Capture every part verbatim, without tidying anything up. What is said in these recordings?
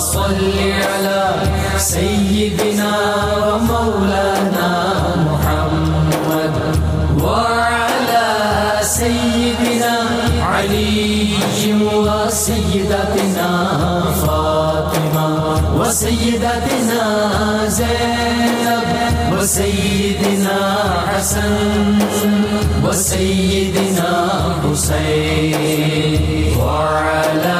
صل علی سیدنا و مولانا محمد وعلی سیدنا علی و سیدتنا فاطمہ و سیدتنا زینب و سیدنا حسن و سیدنا حسین وعلی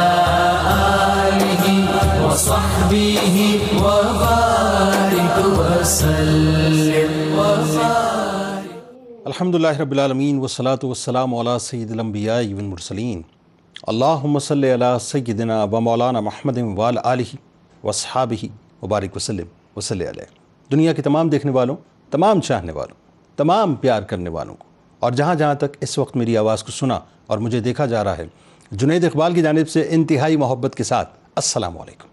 الحمدللہ رب العالمین والصلاة والسلام علی سید الانبیاء والمرسلین اللہم صلی علی سیدنا و مولانا محمد وعلی آلہ واصحابہ وبارک وسلم وصلی علیہ. دنیا کے تمام دیکھنے والوں، تمام چاہنے والوں، تمام پیار کرنے والوں کو، اور جہاں جہاں تک اس وقت میری آواز کو سنا اور مجھے دیکھا جا رہا ہے، جنید اقبال کی جانب سے انتہائی محبت کے ساتھ السلام علیکم.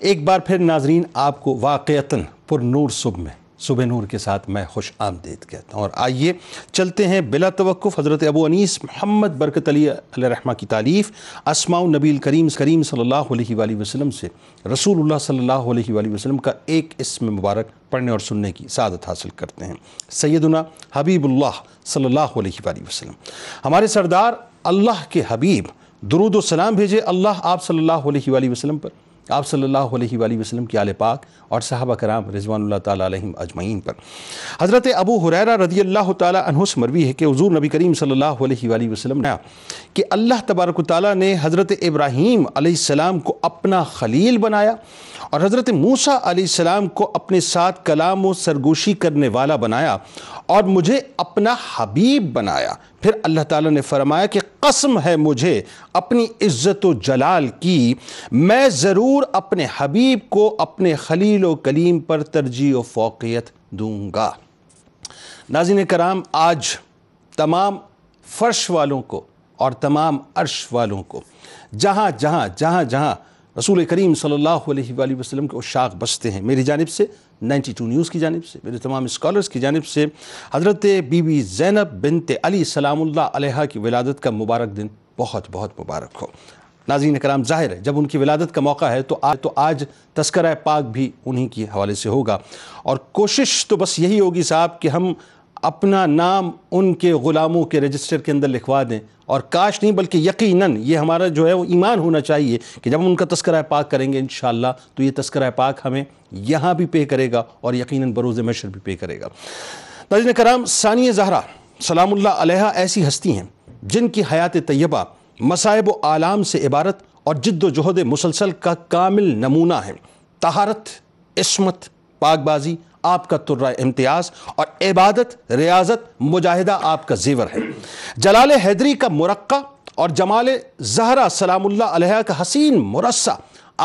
ایک بار پھر ناظرین، آپ کو واقعتاً پر نور صبح میں صبح نور کے ساتھ میں خوش آمدید کہتا ہوں. اور آئیے چلتے ہیں بلا توقف حضرت ابو انیس محمد برکت علی علیہ رحمہ کی تعلیف اسماء نبیل کریم کریم صلی اللہ علیہ وآلہ وسلم سے رسول اللہ صلی اللہ علیہ وآلہ وسلم کا ایک اسم مبارک پڑھنے اور سننے کی سعادت حاصل کرتے ہیں. سیدنا حبیب اللہ صلی اللہ علیہ وآلہ وسلم، ہمارے سردار اللہ کے حبیب، درود و سلام بھیجے اللہ آپ صلی اللہ علیہ وآلہ وسلم پر، آپ صلی اللہ علیہ وآلہ وسلم کی آل پاک اور صحابہ کرام رضوان اللہ تعالیٰ علیہم اجمعین پر. حضرت ابو ہریرہ رضی اللہ تعالیٰ عنہ سے مروی ہے کہ حضور نبی کریم صلی اللہ علیہ وآلہ وسلم نے کہ اللہ تبارک و تعالیٰ نے حضرت ابراہیم علیہ السلام کو اپنا خلیل بنایا اور حضرت موسیٰ علیہ السلام کو اپنے ساتھ کلام و سرگوشی کرنے والا بنایا اور مجھے اپنا حبیب بنایا. پھر اللہ تعالیٰ نے فرمایا کہ قسم ہے مجھے اپنی عزت و جلال کی، میں ضرور اپنے حبیب کو اپنے خلیل و کلیم پر ترجیح و فوقیت دوں گا. ناظرین کرام، آج تمام فرش والوں کو اور تمام عرش والوں کو، جہاں جہاں جہاں جہاں رسول کریم صلی اللہ علیہ وآلہ وسلم کے اشاق بستے ہیں، میری جانب سے نائنٹی ٹو نیوز کی جانب سے، میرے تمام اسکالرز کی جانب سے، حضرت بی بی زینب بنت علی سلام اللہ علیہا کی ولادت کا مبارک دن بہت بہت مبارک ہو. ناظرین کرام، ظاہر ہے جب ان کی ولادت کا موقع ہے تو آج تو آج تذکرہ پاک بھی انہی کے حوالے سے ہوگا، اور کوشش تو بس یہی ہوگی صاحب کہ ہم اپنا نام ان کے غلاموں کے رجسٹر کے اندر لکھوا دیں. اور کاش نہیں بلکہ یقیناً یہ ہمارا جو ہے وہ ایمان ہونا چاہیے کہ جب ہم ان کا تذکرہ پاک کریں گے انشاءاللہ تو یہ تذکرہ پاک ہمیں یہاں بھی پے کرے گا اور یقیناً بروز محشر بھی پے کرے گا. ناظرین کرام، ثانیہ زہرا سلام اللہ علیہا ایسی ہستی ہیں جن کی حیات طیبہ مصائب و آلام سے عبارت اور جد و جہد مسلسل کا کامل نمونہ ہے. طہارت، عصمت، پاک بازی آپ کا ترہ امتیاز، اور عبادت، ریاضت، مجاہدہ آپ کا زیور ہے. جلال حیدری کا مرقع اور جمال زہرا سلام اللہ علیہ کا حسین مرصع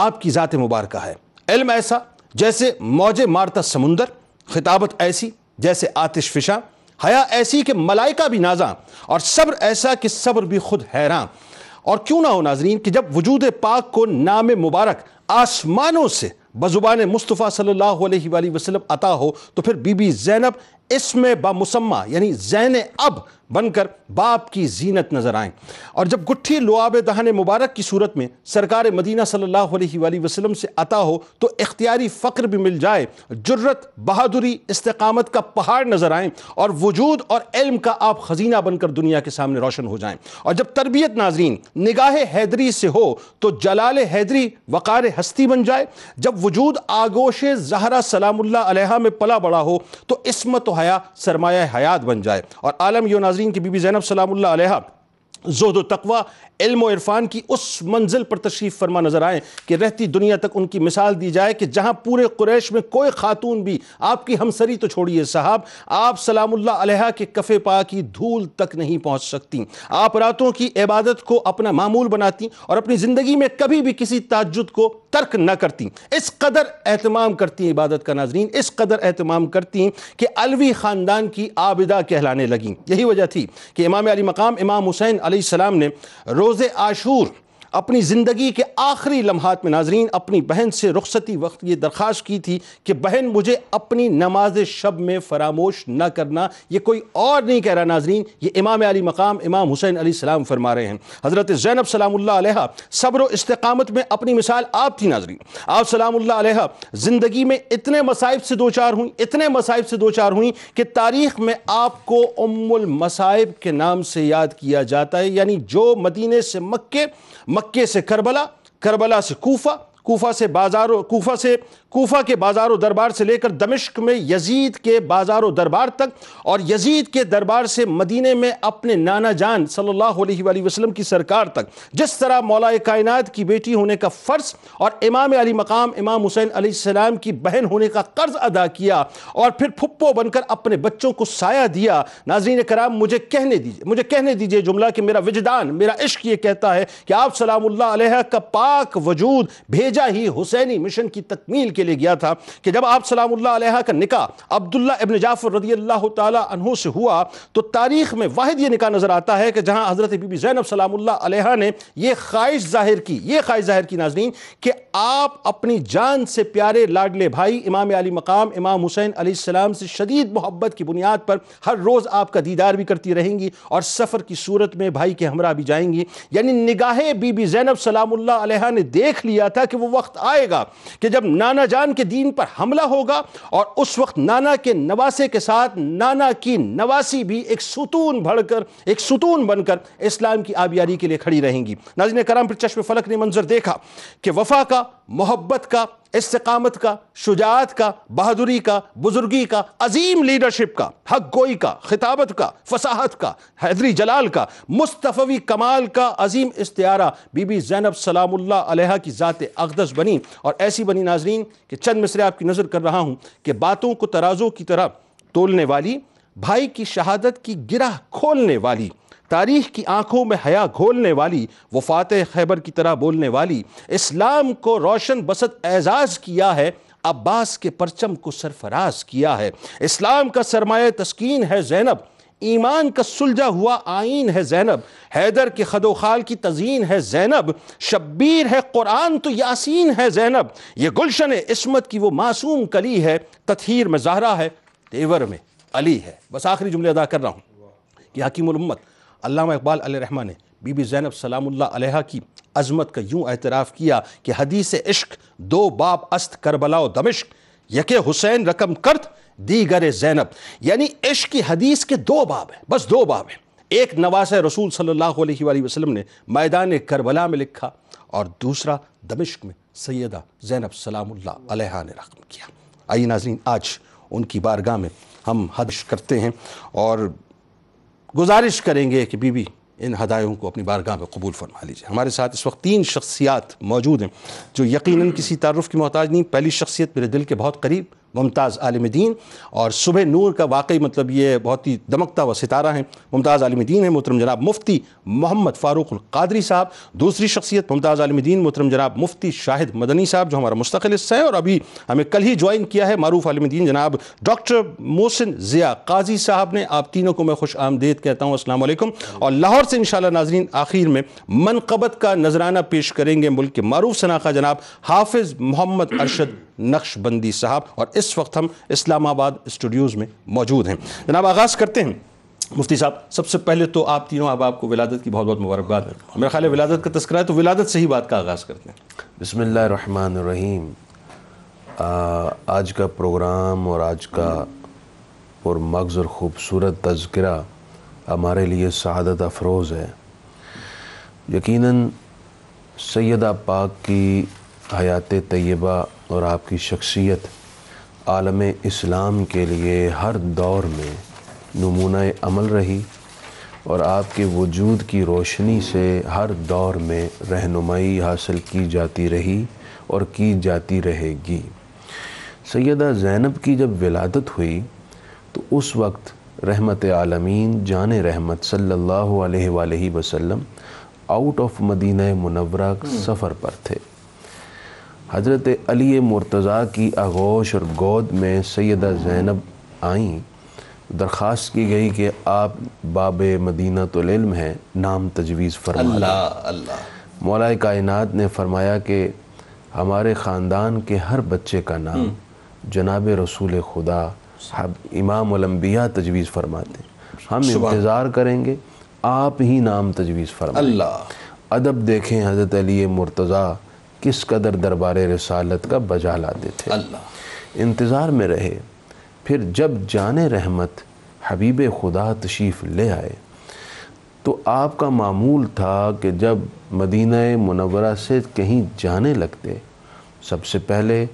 آپ کی ذات مبارکہ ہے. علم ایسا جیسے موج مارتا سمندر، خطابت ایسی جیسے آتش فشاں، حیا ایسی کہ ملائکہ بھی نازاں، اور صبر ایسا کہ صبر بھی خود حیراں. اور کیوں نہ ہو ناظرین کہ جب وجود پاک کو نام مبارک آسمانوں سے بزبان مصطفیٰ صلی اللہ علیہ وآلہ وسلم عطا ہو تو پھر بی بی زینب اسم بامسمہ یعنی زین اب بن کر باپ کی زینت نظر آئیں. اور جب گٹھی لعاب دہن مبارک کی صورت میں سرکار مدینہ صلی اللہ علیہ وآلہ وسلم سے عطا ہو تو اختیاری فقر بھی مل جائے، جرت، بہادری، استقامت کا پہاڑ نظر آئیں، اور وجود اور علم کا آپ خزینہ بن کر دنیا کے سامنے روشن ہو جائیں. اور جب تربیت ناظرین نگاہ حیدری سے ہو تو جلال حیدری وقار ہستی بن جائے. جب وجود آگوش زہرا سلام اللہ علیہا میں پلا بڑا ہو تو عصمت و حیا سرمایہ حیات بن جائے. اور عالم یو ناظرین کی بی بی زینب سلام اللہ علیہا زہد و تقوی، علم و عرفان کی اس منزل پر تشریف فرما نظر آئیں کہ رہتی دنیا تک ان کی مثال دی جائے کہ جہاں پورے قریش میں کوئی خاتون بھی آپ کی ہمسری تو چھوڑیے صاحب، آپ سلام اللہ علیہا کے کف پاک کی دھول تک نہیں پہنچ سکتی. آپ راتوں کی عبادت کو اپنا معمول بناتی اور اپنی زندگی میں کبھی بھی کسی تہجد کو ترک نہ کرتی. اس قدر اہتمام کرتی عبادت کا ناظرین، اس قدر اہتمام کرتی کہ علوی خاندان کی عابدہ کہلانے لگیں. یہی وجہ تھی کہ امام علی مقام امام حسین علیہ السلام نے روز عاشور اپنی زندگی کے آخری لمحات میں ناظرین اپنی بہن سے رخصتی وقت یہ درخواست کی تھی کہ بہن مجھے اپنی نماز شب میں فراموش نہ کرنا. یہ کوئی اور نہیں کہہ رہا ناظرین, یہ امام علی مقام امام حسین علیہ السلام فرما رہے ہیں. حضرت زینب سلام اللہ علیہ صبر و استقامت میں اپنی مثال آپ تھی ناظرین. آپ سلام اللہ علیہ زندگی میں اتنے مصائب سے دوچار ہوئیں, اتنے مصائب سے دوچار ہوئیں کہ تاریخ میں آپ کو ام المصائب کے نام سے یاد کیا جاتا ہے. یعنی جو مدینے سے مکے, مکے سے کربلا, کربلا سے کوفہ, کوفہ سے بازار و کوفہ سے کوفہ کے بازار و دربار سے لے کر دمشق میں یزید کے بازار و دربار تک, اور یزید کے دربار سے مدینے میں اپنے نانا جان صلی اللہ علیہ وآلہ وسلم کی سرکار تک, جس طرح مولا کائنات کی بیٹی ہونے کا فرض اور امام علی مقام امام حسین علیہ السلام کی بہن ہونے کا قرض ادا کیا اور پھر پھپھو بن کر اپنے بچوں کو سایہ دیا. ناظرین کرام مجھے کہنے دیجیے, مجھے کہنے دیجیے جملہ کہ میرا وجدان, میرا عشق یہ کہتا ہے کہ آپ سلام اللہ علیہ کا پاک وجود بھیجا ہی حسینی مشن کی تکمیل کے لیے گیا تھا. کہ جب آپ سلام اللہ علیہ کا نکاح عبداللہ ابن جعفر رضی اللہ تعالی عنہ سے ہوا تو تاریخ میں واحد یہ نکاح نظر آتا ہے کہ جہاں حضرت بی بی زینب سلام اللہ علیہ نے یہ خواہش ظاہر کی, یہ خواہش ظاہر کی ناظرین کہ آپ اپنی جان سے پیارے لاڈلے بھائی امام علی مقام امام حسین علیہ السلام سے شدید محبت کی بنیاد پر ہر روز آپ کا دیدار بھی کرتی رہیں گی اور سفر کی صورت میں بھائی کے ہمراہ بھی جائیں گی. یعنی نگاہیں بی بی زینب سلام اللہ علیہ نے دیکھ لیا تھا کہ وہ وقت آئے گا کہ جب نانا جان کے دین پر حملہ ہوگا اور اس وقت نانا کے نواسے کے ساتھ نانا کی نواسی بھی ایک ستون بڑھ کر, ایک ستون بن کر اسلام کی آبیاری کے لیے کھڑی رہیں گی. ناظرین کرام پھر چشم فلک نے منظر دیکھا کہ وفا کا, محبت کا, استقامت کا, شجاعت کا, بہادری کا, بزرگی کا, عظیم لیڈرشپ کا, حق گوئی کا, خطابت کا, فصاحت کا, حیدری جلال کا, مصطفی کمال کا عظیم استعارہ بی بی زینب سلام اللہ علیہ کی ذات اقدس بنی. اور ایسی بنی ناظرین کہ چند مصرے آپ کی نظر کر رہا ہوں کہ باتوں کو ترازوں کی طرح تولنے والی, بھائی کی شہادت کی گرہ کھولنے والی, تاریخ کی آنکھوں میں حیا گھولنے والی, وفات خیبر کی طرح بولنے والی, اسلام کو روشن بسط اعزاز کیا ہے, عباس کے پرچم کو سرفراز کیا ہے. اسلام کا سرمایہ تسکین ہے زینب, ایمان کا سلجھا ہوا آئین ہے زینب, حیدر کے خد و خال کی تزئین ہے زینب, شبیر ہے قرآن تو یاسین ہے زینب, یہ گلشن عصمت کی وہ معصوم کلی ہے, تطہیر میں زہرا ہے, تیور میں علی ہے. بس آخری جملے ادا کر رہا ہوں کہ حکیم الامت علامہ اقبال علیہ الرحمہ نے بی بی زینب سلام اللہ علیہ کی عظمت کا یوں اعتراف کیا کہ حدیث عشق دو باب است کربلا و دمشق, یک حسین رقم کرت دیگر زینب. یعنی عشق کی حدیث کے دو باب ہیں, بس دو باب ہیں. ایک نواسہ رسول صلی اللہ علیہ وآلہ وسلم نے میدان کربلا میں لکھا اور دوسرا دمشق میں سیدہ زینب سلام اللہ علیہ نے رقم کیا. آئیے ناظرین آج ان کی بارگاہ میں ہم حدش کرتے ہیں اور گزارش کریں گے کہ بی بی ان ہدایوں کو اپنی بارگاہ میں قبول فرما لیجیے. ہمارے ساتھ اس وقت تین شخصیات موجود ہیں جو یقیناً کسی تعارف کی محتاج نہیں. پہلی شخصیت میرے دل کے بہت قریب ممتاز عالم دین اور صبح نور کا واقعی مطلب یہ بہت ہی دمکتا ہوا ستارہ ہیں. ممتاز عالم دین ہیں محترم جناب مفتی محمد فاروق القادری صاحب. دوسری شخصیت ممتاز عالم دین محترم جناب مفتی شاہد مدنی صاحب جو ہمارا مستقل حصہ ہیں اور ابھی ہمیں کل ہی جوائن کیا ہے. معروف عالم دین جناب ڈاکٹر محسن ضیاء قاضی صاحب نے. آپ تینوں کو میں خوش آمدید کہتا ہوں, السلام علیکم. اور لاہور سے انشاءاللہ ناظرین آخر میں منقبت کا نذرانہ پیش کریں گے ملک کے معروف شناخہ جناب حافظ محمد ارشد نقش بندی صاحب, اور اس وقت ہم اسلام آباد اسٹوڈیوز میں موجود ہیں. جناب آغاز کرتے ہیں مفتی صاحب. سب سے پہلے تو آپ تینوں اب آپ کو ولادت کی بہت بہت مبارکباد. میرا خیال ہے ولادت کا تذکرہ ہے تو ولادت سے ہی بات کا آغاز کرتے ہیں. بسم اللہ الرحمن الرحیم. آج کا پروگرام اور آج کا پرمغز اور خوبصورت تذکرہ ہمارے لیے سعادت افروز ہے. یقیناً سیدہ پاک کی حیات طیبہ اور آپ کی شخصیت عالم اسلام کے لیے ہر دور میں نمونہ عمل رہی اور آپ کے وجود کی روشنی سے ہر دور میں رہنمائی حاصل کی جاتی رہی اور کی جاتی رہے گی. سیدہ زینب کی جب ولادت ہوئی تو اس وقت رحمت عالمین جان رحمت صلی اللہ علیہ وآلہ وسلم آؤٹ آف مدینہ منورہ سفر پر تھے. حضرت علی مرتضیٰ کی آغوش اور گود میں سیدہ زینب آئیں. درخواست کی گئی کہ آپ باب مدینہ العلم ہیں, نام تجویز فرما. اللہ اللہ مولا کائنات نے فرمایا کہ ہمارے خاندان کے ہر بچے کا نام جناب رسول خدا امام الانبیاء تجویز فرماتے ہیں. ہم انتظار کریں گے آپ ہی نام تجویز فرمائیں. اللہ ادب دیکھیں حضرت علی مرتضیٰ کس قدر دربار رسالت کا بجا لاتے تھے. اللہ انتظار میں رہے. پھر جب جان رحمت حبیب خدا تشریف لے آئے تو آپ کا معمول تھا کہ جب مدینہ منورہ سے کہیں جانے لگتے سب سے پہلے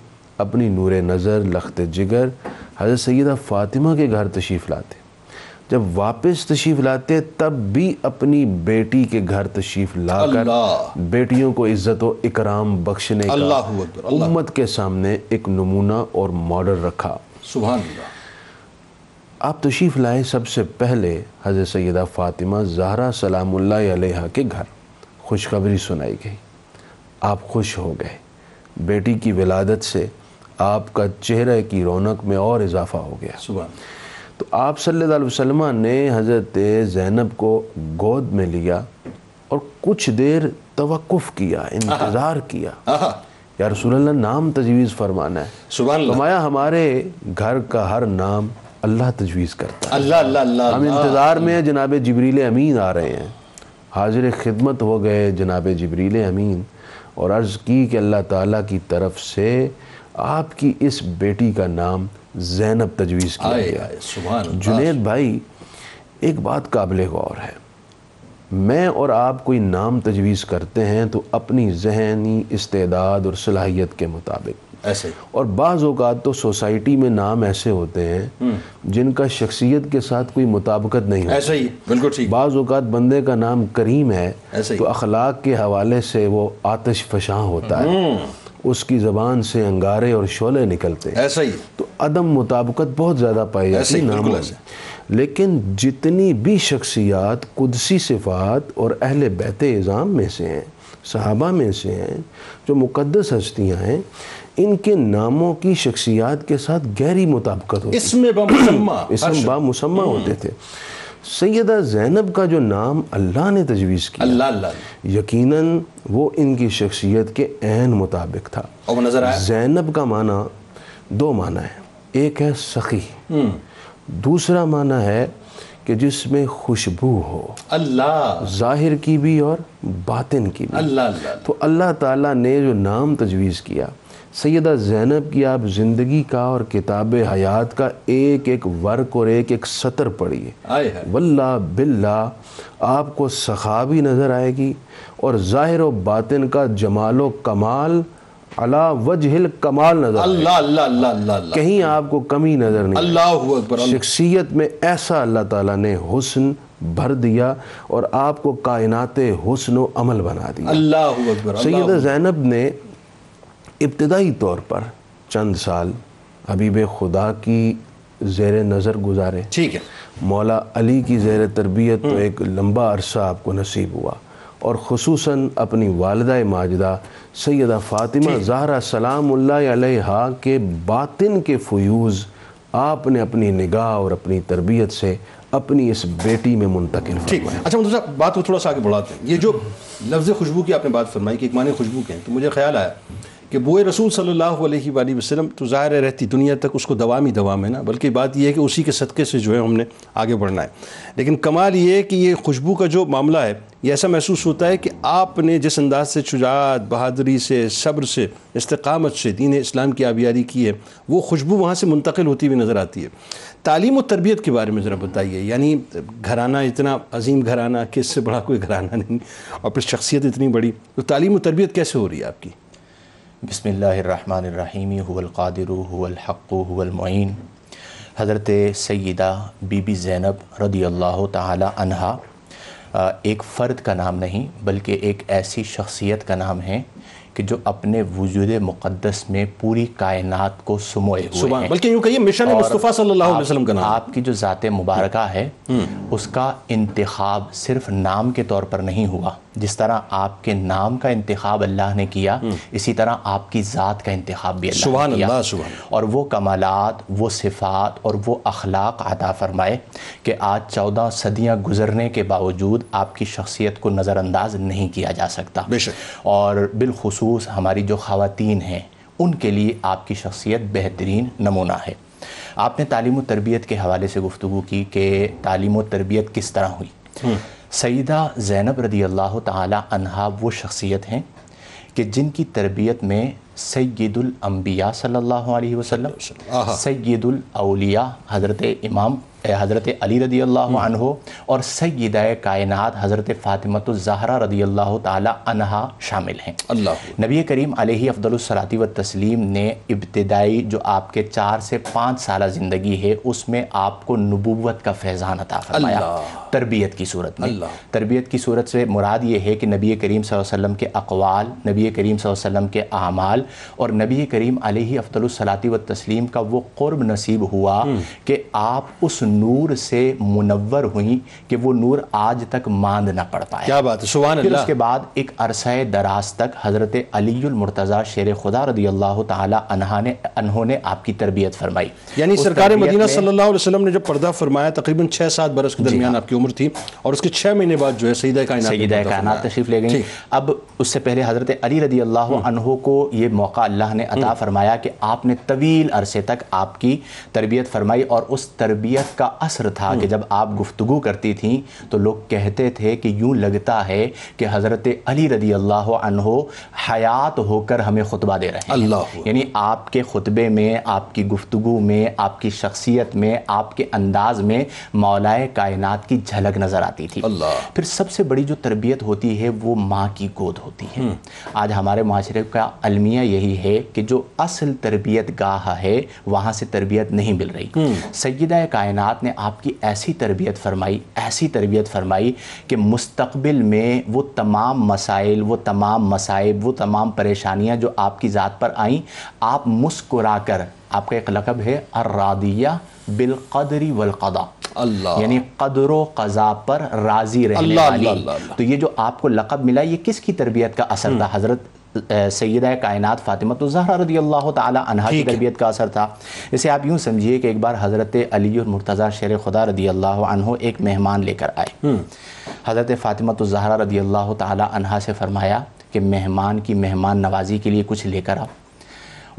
اپنی نور نظر لخت جگر حضرت سیدہ فاطمہ کے گھر تشریف لاتے. جب واپس تشریف لاتے تب بھی اپنی بیٹی کے گھر تشریف لا کر بیٹیوں کو عزت و اکرام بخشنے کا امت کے سامنے ایک نمونہ اور ماڈل رکھا. سبحان اللہ. آپ تشریف لائے سب سے پہلے حضرت سیدہ فاطمہ زہرا سلام اللہ علیہا کے گھر. خوشخبری سنائی گئی. آپ خوش ہو گئے. بیٹی کی ولادت سے آپ کا چہرہ کی رونق میں اور اضافہ ہو گیا. سبحان. تو آپ صلی اللہ علیہ وسلم نے حضرت زینب کو گود میں لیا اور کچھ دیر توقف کیا, انتظار کیا. آہا. یا رسول اللہ نام تجویز فرمانا ہے. سبحان اللہ. فرمایا ہمارے گھر کا ہر نام اللہ تجویز کرتا ہے. اللہ اللہ اللہ. ہم انتظار میں جناب جبریل امین آ رہے ہیں. حاضر خدمت ہو گئے جناب جبریل امین اور عرض کی کہ اللہ تعالیٰ کی طرف سے آپ کی اس بیٹی کا نام زینب تجویز کیا گیا ہے. سبحان اللہ. جنید بھائی ایک بات قابل غور ہے, میں اور آپ کوئی نام تجویز کرتے ہیں تو اپنی ذہنی استعداد اور صلاحیت کے مطابق ایسے, اور بعض اوقات تو سوسائٹی میں نام ایسے ہوتے ہیں جن کا شخصیت کے ساتھ کوئی مطابقت نہیں ہوتی. ایسا ہی بالکل ٹھیک. بعض اوقات بندے کا نام کریم ہے تو اخلاق کے حوالے سے وہ آتش فشاں ہوتا ہے, اس کی زبان سے انگارے اور شعلے نکلتے ہیں. ایسا ہی تو عدم مطابقت بہت زیادہ پائی جاتی ناموں میں. لیکن جتنی بھی شخصیات قدسی صفات اور اہل بیت اعظام میں سے ہیں, صحابہ میں سے ہیں, جو مقدس ہستیاں ہیں, ان کے ناموں کی شخصیات کے ساتھ گہری مطابقت ہوتی. اسم بامسمہ اسم بامسمہ ہوتے تھے. سیدہ زینب کا جو نام اللہ نے تجویز کیا اللہ اللہ یقیناً وہ ان کی شخصیت کے عین مطابق تھا. اور نظر آیا. زینب کا معنی دو معنی ہے, ایک ہے سخی, دوسرا معنی ہے کہ جس میں خوشبو ہو. اللہ. ظاہر کی بھی اور باطن کی بھی. اللہ اللہ. تو اللہ تعالیٰ نے جو نام تجویز کیا سیدہ زینب کی, آپ زندگی کا اور کتاب حیات کا ایک ایک ورق اور ایک ایک سطر پڑھیے. واللہ باللہ آپ کو سخا بھی نظر آئے گی اور ظاہر و باطن کا جمال و کمال علا وجہ الکمال نظر آئے. اللہ اللہ اللہ اللہ. کہیں آپ کو کمی نظر نہیں. اللہ اکبر. شخصیت میں ایسا اللہ تعالیٰ نے حسن بھر دیا اور آپ کو کائنات حسن و عمل بنا دیا. اللہ اکبر. سیدہ زینب نے ابتدائی طور پر چند سال حبیب خدا کی زیر نظر گزارے. ٹھیک ہے. مولا علی کی زیر تربیت تو ایک لمبا عرصہ آپ کو نصیب ہوا, اور خصوصاً اپنی والدہ ماجدہ سیدہ فاطمہ زہرا سلام اللہ علیہا کے باطن کے فیوز آپ نے اپنی نگاہ اور اپنی تربیت سے اپنی اس بیٹی میں منتقل. ٹھیک. اچھا مدرسہ بات کو تھوڑا سا آگے بڑھاتے ہیں. یہ جو لفظ خوشبو کی آپ نے بات فرمائی کہ ایک معنی خوشبو کے ہیں, تو مجھے خیال آیا کہ بوئے رسول صلی اللہ علیہ وآلہ وسلم تو ظاہر رہتی دنیا تک اس کو دوام ہی دوام ہے نا, بلکہ بات یہ ہے کہ اسی کے صدقے سے جو ہے ہم نے آگے بڑھنا ہے. لیکن کمال یہ ہے کہ یہ خوشبو کا جو معاملہ ہے یہ ایسا محسوس ہوتا ہے کہ آپ نے جس انداز سے شجاعت بہادری سے صبر سے استقامت سے دین اسلام کی آبیاری کی ہے وہ خوشبو وہاں سے منتقل ہوتی ہوئی نظر آتی ہے. تعلیم و تربیت کے بارے میں ذرا بتائیے, یعنی گھرانہ اتنا عظیم گھرانہ کہ اس سے بڑا کوئی گھرانہ نہیں اور پھر شخصیت اتنی بڑی, تو تعلیم و تربیت کیسے ہو رہی ہے آپ کی؟ بسم اللہ الرحمن الرحیم. هو القادر هو الحق هو المعین. حضرت سیدہ بی بی زینب رضی اللہ تعالی عنہا ایک فرد کا نام نہیں بلکہ ایک ایسی شخصیت کا نام ہے کہ جو اپنے وجود مقدس میں پوری کائنات کو سموئے ہوئے ہیں، بلکہ یوں کہیے مشن مصطفیٰ صلی اللہ علیہ وسلم کا نام، آپ کی جو ذات مبارکہ ہے اس کا انتخاب صرف نام کے طور پر نہیں ہوا، جس طرح آپ کے نام کا انتخاب اللہ نے کیا اسی طرح آپ کی ذات کا انتخاب بھی اللہ نے کیا، اور وہ کمالات، وہ صفات اور وہ اخلاق عطا فرمائے کہ آج چودہ صدیاں گزرنے کے باوجود آپ کی شخصیت کو نظر انداز نہیں کیا جا سکتا۔ اور بالخصوص ہماری جو خواتین ہیں ان کے لیے آپ کی شخصیت بہترین نمونہ ہے۔ آپ نے تعلیم و تربیت کے حوالے سے گفتگو کی کہ تعلیم و تربیت کس طرح ہوئی۔ سیدہ زینب رضی اللہ تعالی عنہا وہ شخصیت ہیں کہ جن کی تربیت میں سید الانبیاء صلی اللہ علیہ وسلم، سید الاولیاء حضرت امام حضرت علی رضی اللہ عنہ اور سیدہ کائنات حضرت فاطمہ الزہرا رضی اللہ تعالی عنہا شامل ہیں۔ نبی کریم علیہ افضل الصلاۃ والتسلیم نے ابتدائی جو آپ کے چار سے پانچ سالہ زندگی ہے اس میں آپ کو نبوت کا فیضان عطا فرمایا، تربیت کی صورت میں۔ تربیت کی صورت سے مراد یہ ہے کہ نبی کریم صلی اللہ علیہ وسلم کے اقوال، نبی کریم صلی اللہ علیہ وسلم کے اعمال اور نبی کریم علیہ افضل الصلاۃ والتسلیم کا وہ قرب نصیب ہوا کہ آپ اس نور سے منور ہوئیں کہ وہ نور آج تک ماند نہ پڑ پایا۔ کیا بات ہے، سبحان اللہ۔ پھر اس کے بعد ایک عرصہ دراز تک حضرت علی المرتضیٰ شیر خدا رضی اللہ تعالی عنہ نے انہوں نے آپ کی تربیت فرمائی، یعنی سرکار مدینہ صلی اللہ علیہ وسلم نے جب پردہ فرمایا تقریباً چھ سات برس کے درمیان آپ کی عمر تھی، اور اس کے چھ مہینے بعد جو ہے سیدہ کائنات سیدہ کائنات تشریف لے گئیں۔ اب اس سے پہلے حضرت علی رضی اللہ عنہ کو یہ موقع اللہ نے عطا فرمایا کہ آپ نے طویل عرصے تک آپ کی تربیت فرمائی، اور اس تربیت کا اثر تھا کہ جب آپ گفتگو کرتی تھیں تو لوگ کہتے تھے کہ یوں لگتا ہے کہ حضرت علی رضی اللہ عنہ حیات ہو کر ہمیں خطبہ دے رہے ہیں۔ یعنی آپ کے خطبے میں، آپ کی گفتگو میں، آپ کی شخصیت میں، آپ کے انداز میں مولائے کائنات کی جھلک نظر آتی تھی۔ پھر سب سے بڑی جو تربیت ہوتی ہے وہ ماں کی گود ہوتی ہے۔ آج ہمارے معاشرے کا المیہ یہی ہے کہ جو اصل تربیت گاہ ہے وہاں سے تربیت نہیں مل رہی۔ سیدہ کائنات نے آپ کی ایسی تربیت فرمائی، ایسی تربیت فرمائی کہ مستقبل میں وہ تمام مسائل، وہ تمام مصائب، وہ تمام پریشانیاں جو آپ کی ذات پر آئیں، آپ مسکرا کر، آپ کا ایک لقب ہے الراضیہ بالقدر والقضاء، اللہ، یعنی قدر و قضاء پر راضی رہنے والی۔ تو یہ جو آپ کو لقب ملا یہ کس کی تربیت کا اثر تھا؟ حضرت سیدہ کائنات فاطمہ الزہرا رضی اللہ تعالی عنہا کی تربیت کا اثر تھا۔ اسے آپ یوں سمجھیے کہ ایک بار حضرت علی المرتضیٰ شیر خدا رضی اللہ عنہ ایک مہمان لے کر آئے، حضرت فاطمہ الزہرا رضی اللہ تعالی عنہا سے فرمایا کہ مہمان کی مہمان نوازی کے لیے کچھ لے کر آؤ۔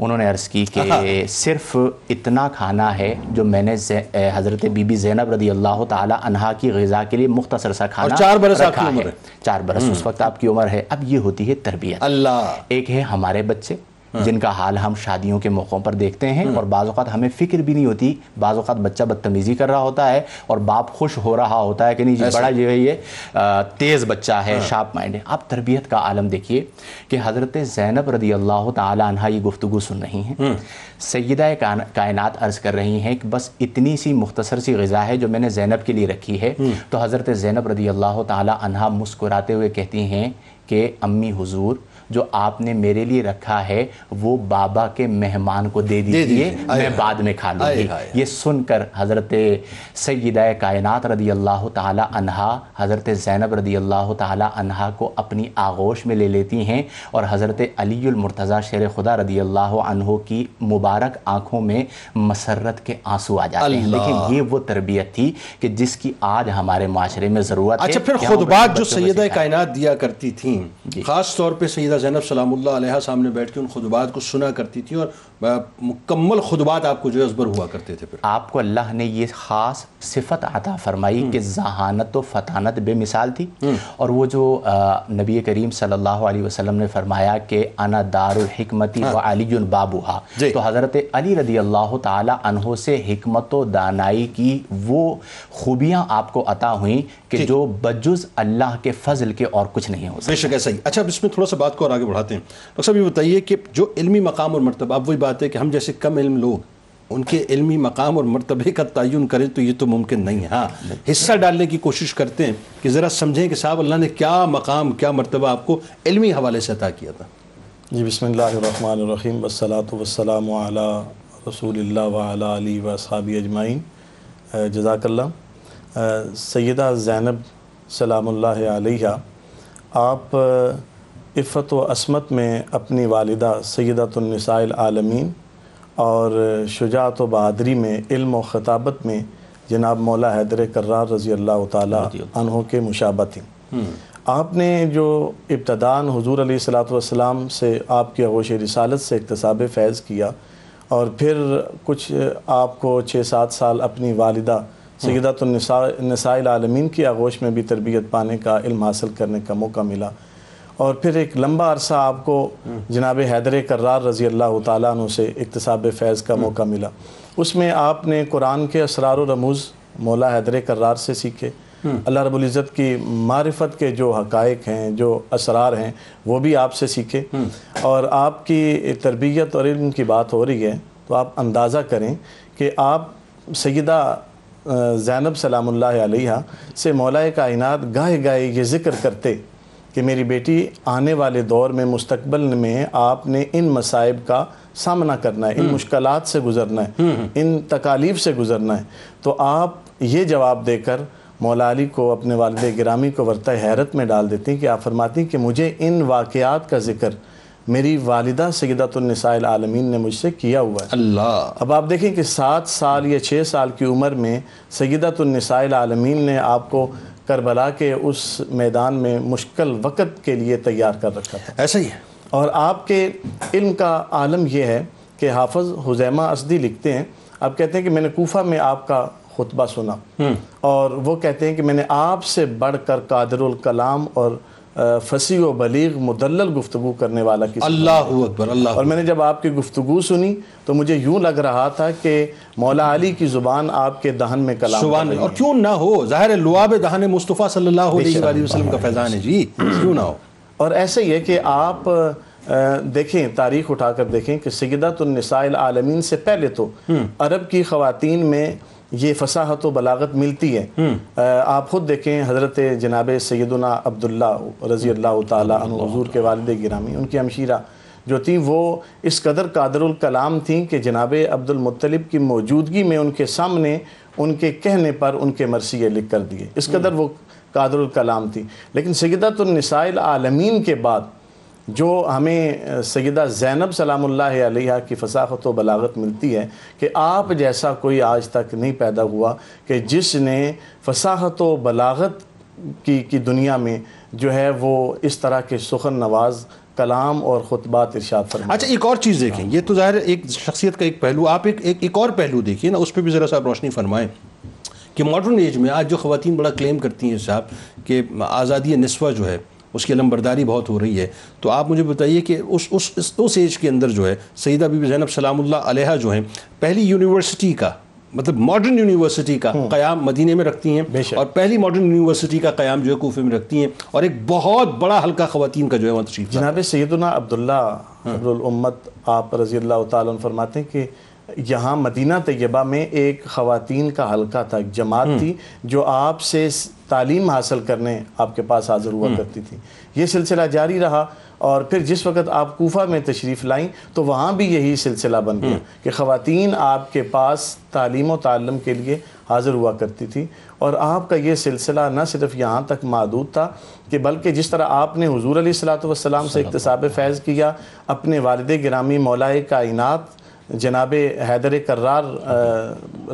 انہوں نے عرض کی کہ صرف اتنا کھانا ہے جو میں نے حضرت بی بی زینب رضی اللہ تعالی عنہا کی غذا کے لیے مختصر سا کھانا، چار برس آپ کی عمر ہے، چار برس اس وقت آپ کی عمر ہے۔ اب یہ ہوتی ہے تربیت۔ اللہ، ایک ہے ہمارے بچے جن کا حال ہم شادیوں کے موقعوں پر دیکھتے ہیں اور بعض اوقات ہمیں فکر بھی نہیں ہوتی، بعض اوقات بچہ بدتمیزی کر رہا ہوتا ہے اور باپ خوش ہو رہا ہوتا ہے کہ نہیں جی بڑا جو ہے یہ تیز بچہ ہے، شارپ مائنڈ ہے۔ آپ تربیت کا عالم دیکھیے کہ حضرت زینب رضی اللہ تعالی عنہ یہ گفتگو سن رہی ہیں، سیدہ کائنات عرض کر رہی ہیں کہ بس اتنی سی مختصر سی غذا ہے جو میں نے زینب کے لیے رکھی ہے۔ تو حضرت زینب رضی اللہ تعالی عنہ مسکراتے ہوئے کہتی ہیں کہ امی حضور جو آپ نے میرے لیے رکھا ہے وہ بابا کے مہمان کو دے دیجیے، میں بعد میں کھا لوں گی۔ یہ سن کر حضرت سیدہ کائنات رضی اللہ تعالی عنہا حضرت زینب رضی اللہ تعالی عنہا کو اپنی آغوش میں لے لیتی ہیں اور حضرت علی المرتضیٰ شیر خدا رضی اللہ عنہ کی مبارک آنکھوں میں مسرت کے آنسو آ جاتے ہیں۔ لیکن یہ وہ تربیت تھی کہ جس کی آج ہمارے معاشرے میں ضرورت ہے۔ اچھا، پھر خطبات جو سیدہ کائنات دیا کرتی تھیں، خاص طور پہ سیدہ زینب سلام اللہ علیہ سامنے بیٹھ کے ان خطبات کو سنا کرتی تھی، اور مکمل خطبات آپ کو جو ازبر ہوا کرتے تھے۔ پھر آپ کو اللہ نے یہ خاص صفت عطا فرمائی کہ ذہانت و فطانت بے مثال تھی، اور وہ جو نبی کریم صلی اللہ علیہ وسلم نے فرمایا کہ انا دار الحکمتی و علی بابوہا، تو حضرت علی رضی اللہ تعالی عنہ سے حکمت و دانائی کی وہ خوبیاں آپ کو عطا ہوئیں کہ جو بجز اللہ کے فضل کے اور کچھ نہیں ہو سکتا۔ بے شک ایسا ہی۔ اچھا، اس میں تھوڑا سا بات کو اور آگے بڑھاتے ہیں۔ ڈاکٹر صاحب، یہ بتائیے کہ جو علمی مقام اور مرتبہ، اب وہی بات ہے کہ ہم جیسے کم علم لوگ ان کے علمی مقام اور مرتبے کا تعین کریں تو یہ تو ممکن نہیں ہے۔ ہاں، حصہ ڈالنے کی کوشش کرتے ہیں کہ ذرا سمجھیں کہ صاحب اللہ نے کیا مقام، کیا مرتبہ آپ کو علمی حوالے سے عطا کیا تھا۔ جی بسم اللہ الرحمن الرحیم والصلاۃ والسلام علی رسول اللہ وعلی علی و اصحابہ اجمعین. جزاک اللہ. سیدہ زینب سلام اللہ علیہ، آپ عفت و عصمت میں اپنی والدہ سیدۃ النساء العالمین اور شجاعت و بہادری میں، علم و خطابت میں جناب مولا حیدر کرار رضی اللہ تعالیٰ عنہ کے مشابہ تھیں. آپ نے جو ابتدان حضور علیہ الصلاۃ والسلام سے، آپ کی آغوش رسالت سے اقتصاب فیض کیا، اور پھر کچھ آپ کو چھ سات سال اپنی والدہ سیدۃ النساء العالمین کی آغوش میں بھی تربیت پانے کا، علم حاصل کرنے کا موقع ملا، اور پھر ایک لمبا عرصہ آپ کو جناب حیدر کرار رضی اللہ تعالیٰ عنہ سے اقتصاب فیض کا موقع ملا. اس میں آپ نے قرآن کے اسرار و رموز مولا حیدر کرار سے سیکھے، اللہ رب العزت کی معرفت کے جو حقائق ہیں، جو اسرار ہیں، وہ بھی آپ سے سیکھے. اور آپ کی تربیت اور علم کی بات ہو رہی ہے تو آپ اندازہ کریں کہ آپ سیدہ زینب سلام اللہ علیہا سے مولا کائنات گاہے گاہے یہ ذکر کرتے کہ میری بیٹی آنے والے دور میں، مستقبل میں آپ نے ان مصائب کا سامنا کرنا ہے، ان مشکلات سے گزرنا ہے، ان تکالیف سے گزرنا ہے. تو آپ یہ جواب دے کر مولا علی کو، اپنے والد گرامی کو ورطہ حیرت میں ڈال دیتی ہیں کہ آپ فرماتی ہیں کہ مجھے ان واقعات کا ذکر میری والدہ سیدۃ النساء العالمین نے مجھ سے کیا ہوا ہے. اللہ! اب آپ دیکھیں کہ سات سال یا چھ سال کی عمر میں سیدۃ النساء العالمین نے آپ کو کربلا کے اس میدان میں مشکل وقت کے لیے تیار کر رکھا تھا. ایسا ہی ہے. اور آپ کے علم کا عالم یہ ہے کہ حافظ حزیمہ اسدی لکھتے ہیں، آپ کہتے ہیں کہ میں نے کوفہ میں آپ کا خطبہ سنا، اور وہ کہتے ہیں کہ میں نے آپ سے بڑھ کر قادر الکلام اور فصیح و بلیغ مدلل گفتگو کرنے والا کسی. اللہ اکبر. اللہ. اور میں نے جب آپ کی گفتگو سنی تو مجھے یوں لگ رہا تھا کہ مولا علی کی زبان آپ کے دہن میں کلام سبحان. اور کیوں نہ ہو، ظاہر لعاب دہن مصطفیٰ صلی اللہ علیہ وآلہ وسلم کا فیضان ہے. جی کیوں نہ ہو. اور ایسے ہی ہے کہ آپ دیکھیں، تاریخ اٹھا کر دیکھیں کہ سیدۃ النساء العالمین سے پہلے تو عرب کی خواتین میں یہ فصاحت و بلاغت ملتی ہے. آپ خود دیکھیں، حضرت جناب سیدنا عبداللہ رضی اللہ تعالیٰ عنہ، حضور کے والد گرامی، ان کی ہمشیرہ جو تھیں وہ اس قدر قادر الکلام تھیں کہ جناب عبد المطلب کی موجودگی میں ان کے سامنے، ان کے کہنے پر ان کے مرثیے لکھ کر دیے. اس قدر وہ قادر الکلام تھیں. لیکن سیدۃ النساء العالمین کے بعد جو ہمیں سیدہ زینب سلام اللہ علیہ کی فصاحت و بلاغت ملتی ہے کہ آپ جیسا کوئی آج تک نہیں پیدا ہوا کہ جس نے فصاحت و بلاغت کی کی دنیا میں جو ہے وہ اس طرح کے سخن نواز کلام اور خطبات ارشاد فرمائے. اچھا ایک اور چیز دیکھیں، یہ تو ظاہر ایک شخصیت کا ایک پہلو، آپ ایک ایک اور پہلو دیکھیے نا، اس پہ بھی ذرا سا روشنی فرمائیں کہ ماڈرن ایج میں آج جو خواتین بڑا کلیم کرتی ہیں صاحب کہ آزادی نسواں جو ہے اس کی علم برداری بہت ہو رہی ہے، تو آپ مجھے بتائیے کہ اس اس اس ایج کے اندر جو ہے سیدہ بی بی زینب سلام اللہ علیہ جو ہیں پہلی یونیورسٹی کا، مطلب ماڈرن یونیورسٹی کا قیام مدینے میں رکھتی ہیں، اور پہلی ماڈرن یونیورسٹی کا قیام جو ہے کوفے میں رکھتی ہیں، اور ایک بہت بڑا حلقہ خواتین کا جو ہے وہاں تشریف. جناب سیدنا عبداللہ حبر الامت آپ رضی اللہ تعالیٰ عنہ فرماتے ہیں کہ یہاں مدینہ طیبہ میں ایک خواتین کا حلقہ تھا، ایک جماعت تھی جو آپ سے تعلیم حاصل کرنے آپ کے پاس حاضر ہوا کرتی تھی. یہ سلسلہ جاری رہا، اور پھر جس وقت آپ کوفہ میں تشریف لائیں تو وہاں بھی یہی سلسلہ بن گیا کہ خواتین آپ کے پاس تعلیم و تعلم کے لیے حاضر ہوا کرتی تھی. اور آپ کا یہ سلسلہ نہ صرف یہاں تک محدود تھا کہ بلکہ جس طرح آپ نے حضور علیہ الصلوۃ والسلام سے اقتصاب فیض کیا، اپنے والد گرامی مولائے کائنات جناب حیدر کرار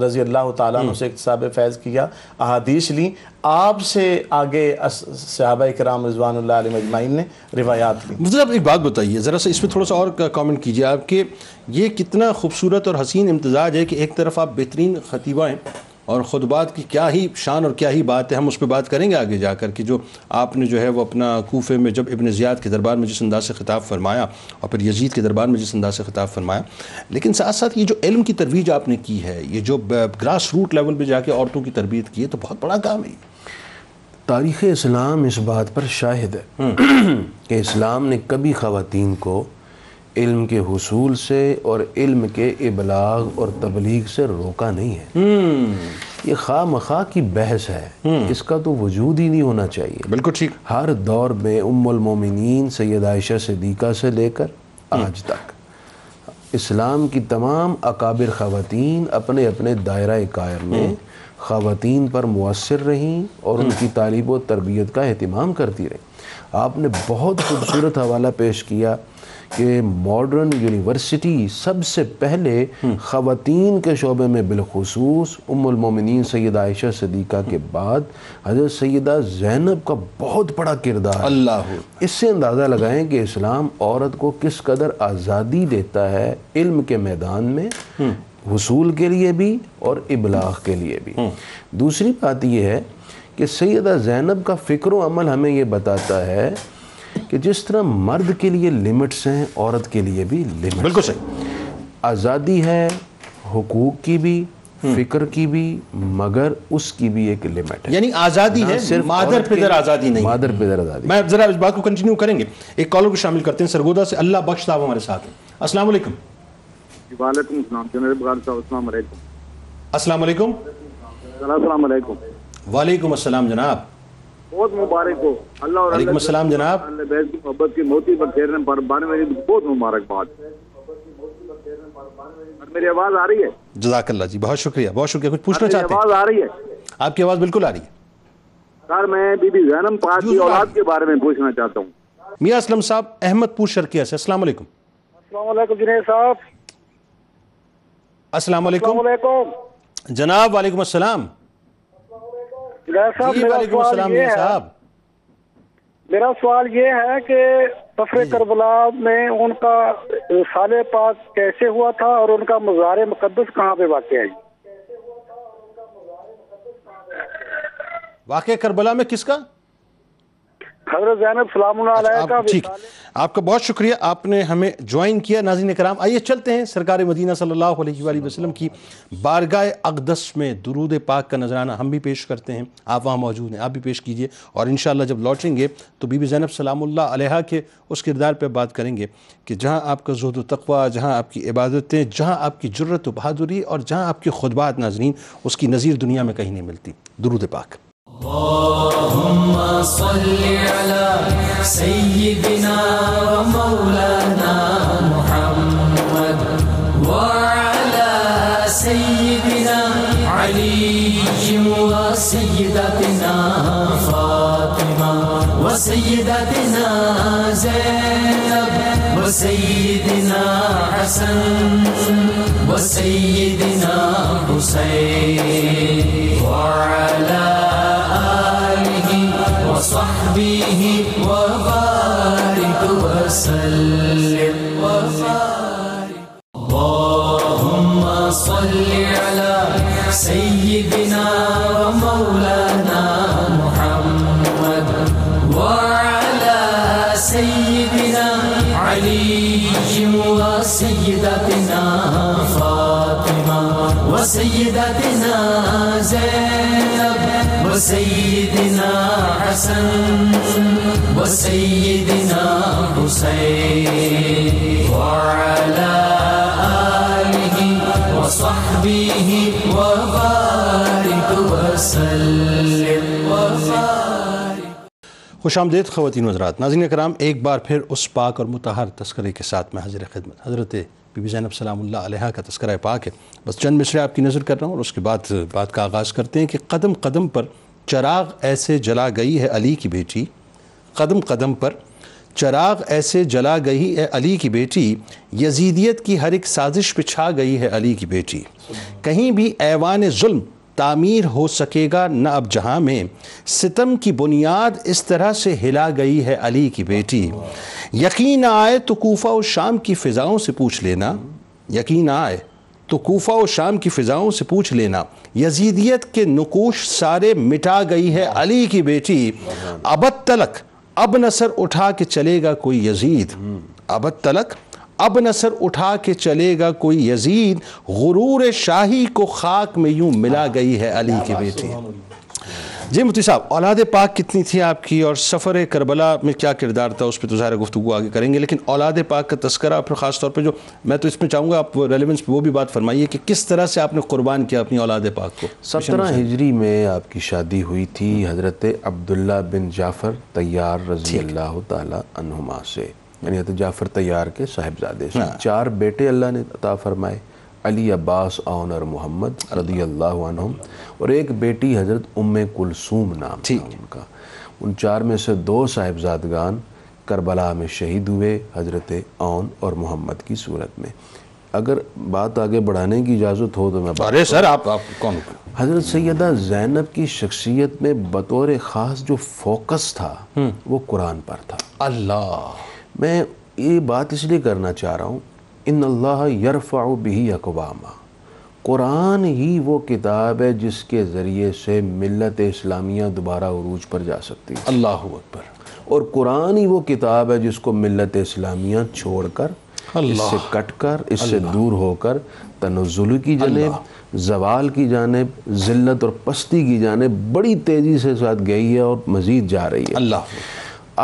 رضی اللہ تعالیٰ عنہ سے اقتصاب فیض کیا، احادیث لیں، آپ سے آگے صحابہ کرام رضوان اللہ علیہ اجمعین نے روایات لیں. مجھے آپ ایک بات بتائیے ذرا سا، اس پہ تھوڑا سا اور کامنٹ کیجیے آپ، کہ یہ کتنا خوبصورت اور حسین امتزاج ہے کہ ایک طرف آپ بہترین خطیبہ ہیں، اور خطبات کی کیا ہی شان اور کیا ہی بات ہے. ہم اس پہ بات کریں گے آگے جا کر کہ جو آپ نے جو ہے وہ اپنا کوفے میں جب ابن زیاد کے دربار میں جس انداز سے خطاب فرمایا، اور پھر یزید کے دربار میں جس انداز سے خطاب فرمایا، لیکن ساتھ ساتھ یہ جو علم کی ترویج آپ نے کی ہے، یہ جو گراس روٹ لیول پہ جا کے عورتوں کی تربیت کی ہے، تو بہت بڑا کام ہے. تاریخ اسلام اس بات پر شاہد ہے کہ اسلام نے کبھی خواتین کو علم کے حصول سے اور علم کے ابلاغ اور تبلیغ سے روکا نہیں ہے. یہ خواہ مخواہ کی بحث ہے, اس کا تو وجود ہی نہیں ہونا چاہیے. بالکل ٹھیک. ہر دور میں ام المومنین سید عائشہ صدیقہ سے لے کر آج تک اسلام کی تمام اکابر خواتین اپنے اپنے دائرہ کار میں خواتین پر مؤثر رہیں اور ان کی تعلیم و تربیت کا اہتمام کرتی رہیں. آپ نے بہت خوبصورت حوالہ پیش کیا کہ ماڈرن یونیورسٹی سب سے پہلے خواتین کے شعبے میں بالخصوص ام المومنین سیدہ عائشہ صدیقہ کے بعد حضرت سیدہ زینب کا بہت بڑا کردار. اللہ, اس سے اندازہ لگائیں کہ اسلام عورت کو کس قدر آزادی دیتا ہے علم کے میدان میں, حصول کے لیے بھی اور ابلاغ کے لیے بھی. دوسری بات یہ ہے کہ سیدہ زینب کا فکر و عمل ہمیں یہ بتاتا ہے کہ جس طرح مرد کے لیے لمٹس ہیں عورت کے لیے بھی لمٹس. بالکل صحیح. آزادی ہے حقوق کی بھی, فکر کی بھی, مگر اس کی بھی ایک لمٹ ہے. یعنی آزادی ہے, صرف مادر پدر آزادی نہیں. مادر پدر آزادی. میں ذرا اس بات کو کنٹینیو کریں گے, ایک کالر کو شامل کرتے ہیں سرگودا سے. اللہ بخش صاحب ہمارے ساتھ ہیں. السلام علیکم. وعلیکم السلام جناب غالب صاحب. السلام علیکم. السلام علیکم. السلام علیکم. وعلیکم السلام جناب. بہت مبارک ہو. اللہ اور علیکم السلام جناب. بیت کی محبت کی موتی پر پھیرنے پر بارے میں بہت مبارکباد. میری آواز آ رہی ہے؟ جزاک اللہ جی, بہت شکریہ بہت شکریہ. کچھ پوچھنا چاہتے ہیں؟ آواز آ رہی ہے؟ آپ کی آواز بالکل آ رہی ہے سر. میں بی بی زینب پاک کی اولاد کے بارے میں پوچھنا چاہتا ہوں. میاں اسلم صاحب احمد پور شرقیہ سے. السلام علیکم. السلام علیکم جنید صاحب. السلام علیکم جناب. وعلیکم السلام. وعلیکم السلام صاحب. میرا سوال یہ ہے کہ سفر کربلا میں ان کا سال پاک کیسے ہوا تھا اور ان کا مزار مقدس کہاں پہ واقع ہے؟ واقع کربلا میں کس کا؟ حضرت زینب سلام اللہ علیہ کا. ٹھیک, آپ کا بہت شکریہ, آپ نے ہمیں جوائن کیا. ناظرین کرام آئیے چلتے ہیں سرکار مدینہ صلی اللہ علیہ وآلہ وسلم کی بارگاہ اقدس میں درود پاک کا نذرانہ ہم بھی پیش کرتے ہیں. آپ وہاں موجود ہیں, آپ بھی پیش کیجئے, اور انشاءاللہ جب لوٹیں گے تو بی بی زینب سلام اللہ علیہ کے اس کردار پہ بات کریں گے کہ جہاں آپ کا زہد و تقویٰ, جہاں آپ کی عبادتیں, جہاں آپ کی جرت و بہادری, اور جہاں آپ کی خطبات ناظرین اس کی نظیر دنیا میں کہیں نہیں ملتی. درود پاک. اللهم صل على سيدنا ومولانا محمد وعلى سيدنا علي وسيدتنا فاطمة وسيدتنا زينب وسيدنا حسن وسيدنا حسين وعلى وبارك وسلم وبارك. اللهم صل على سيدنا ومولانا محمد وعلى سيدنا علي وسيدتنا فاطمة وسيدتنا زينب وسيدنا حسن وسيدنا حسين وعلى آله وصحبه وبارك وسلم وبارك. خوش آمدید خواتین و حضرات. ناظرین کرام ایک بار پھر اس پاک اور مطہر تذکرے کے ساتھ میں حاضر خدمت حضرت بی بی زینب سلام اللہ علیہ کا تذکرہ پاک ہے. بس چند مصرے آپ کی نظر کر رہا ہوں اور اس کے بعد بات کا آغاز کرتے ہیں کہ قدم قدم پر چراغ ایسے جلا گئی ہے علی کی بیٹی, قدم قدم پر چراغ ایسے جلا گئی ہے علی کی بیٹی, یزیدیت کی ہر ایک سازش پہ چھا گئی ہے علی کی بیٹی. کہیں بھی ایوان ظلم تعمیر ہو سکے گا نہ اب جہاں میں, ستم کی بنیاد اس طرح سے ہلا گئی ہے علی کی بیٹی. یقین آئے تو کوفہ و شام کی فضاؤں سے پوچھ لینا, یقین آئے تو کوفہ و شام کی فضاؤں سے پوچھ لینا, یزیدیت کے نقوش سارے مٹا گئی ہے علی کی بیٹی. ابد تلک اب نہ سر اٹھا کے چلے گا کوئی یزید, ابد تلک اب نہ سر اٹھا کے چلے گا کوئی یزید, غرور شاہی کو خاک میں یوں ملا گئی ہے علی کی بیٹی. جی مفتی صاحب، اولاد پاک کتنی تھی آپ کی اور سفر کربلا میں کیا کردار تھا؟ اس پہ تو ظاہر گفتگو آگے کریں گے، لیکن اولاد پاک کا تذکرہ پھر خاص طور پہ جو میں تو اس میں چاہوں گا آپ ریلیونس پہ وہ بھی بات فرمائیے کہ کس طرح سے آپ نے قربان کیا اپنی اولاد پاک کو۔ سترہ ہجری میں آپ کی شادی ہوئی تھی حضرت عبداللہ بن جعفر طیار رضی اللہ تعالی عنہما سے، یعنی حضرت جعفر طیار کے صاحبزادے سے۔ چار بیٹے اللہ نے عطا فرمائے، علی، عباس، آن اور محمد رضی اللہ عنہم، اور ایک بیٹی حضرت ام کلثوم نام تھا ان کا۔ ان چار میں سے دو صاحبزادگان کربلا میں شہید ہوئے، حضرت آن اور محمد کی صورت میں۔ اگر بات آگے بڑھانے کی اجازت ہو تو میں بارے سر آپ کون حضرت سیدہ زینب کی شخصیت میں بطور خاص جو فوکس تھا وہ قرآن پر تھا۔ اللہ، میں یہ بات اس لیے کرنا چاہ رہا ہوں، ان اللہ یرفع بہ اقواما، قرآن ہی وہ کتاب ہے جس کے ذریعے سے ملت اسلامیہ دوبارہ عروج پر جا سکتی ہے۔ اللہ اکبر! اور قرآن ہی وہ کتاب ہے جس کو ملت اسلامیہ چھوڑ کر، اس سے کٹ کر، اس سے دور ہو کر تنزل کی جانب، زوال کی جانب، ذلت اور پستی کی جانب بڑی تیزی سے ساتھ گئی ہے اور مزید جا رہی ہے۔ اللہ!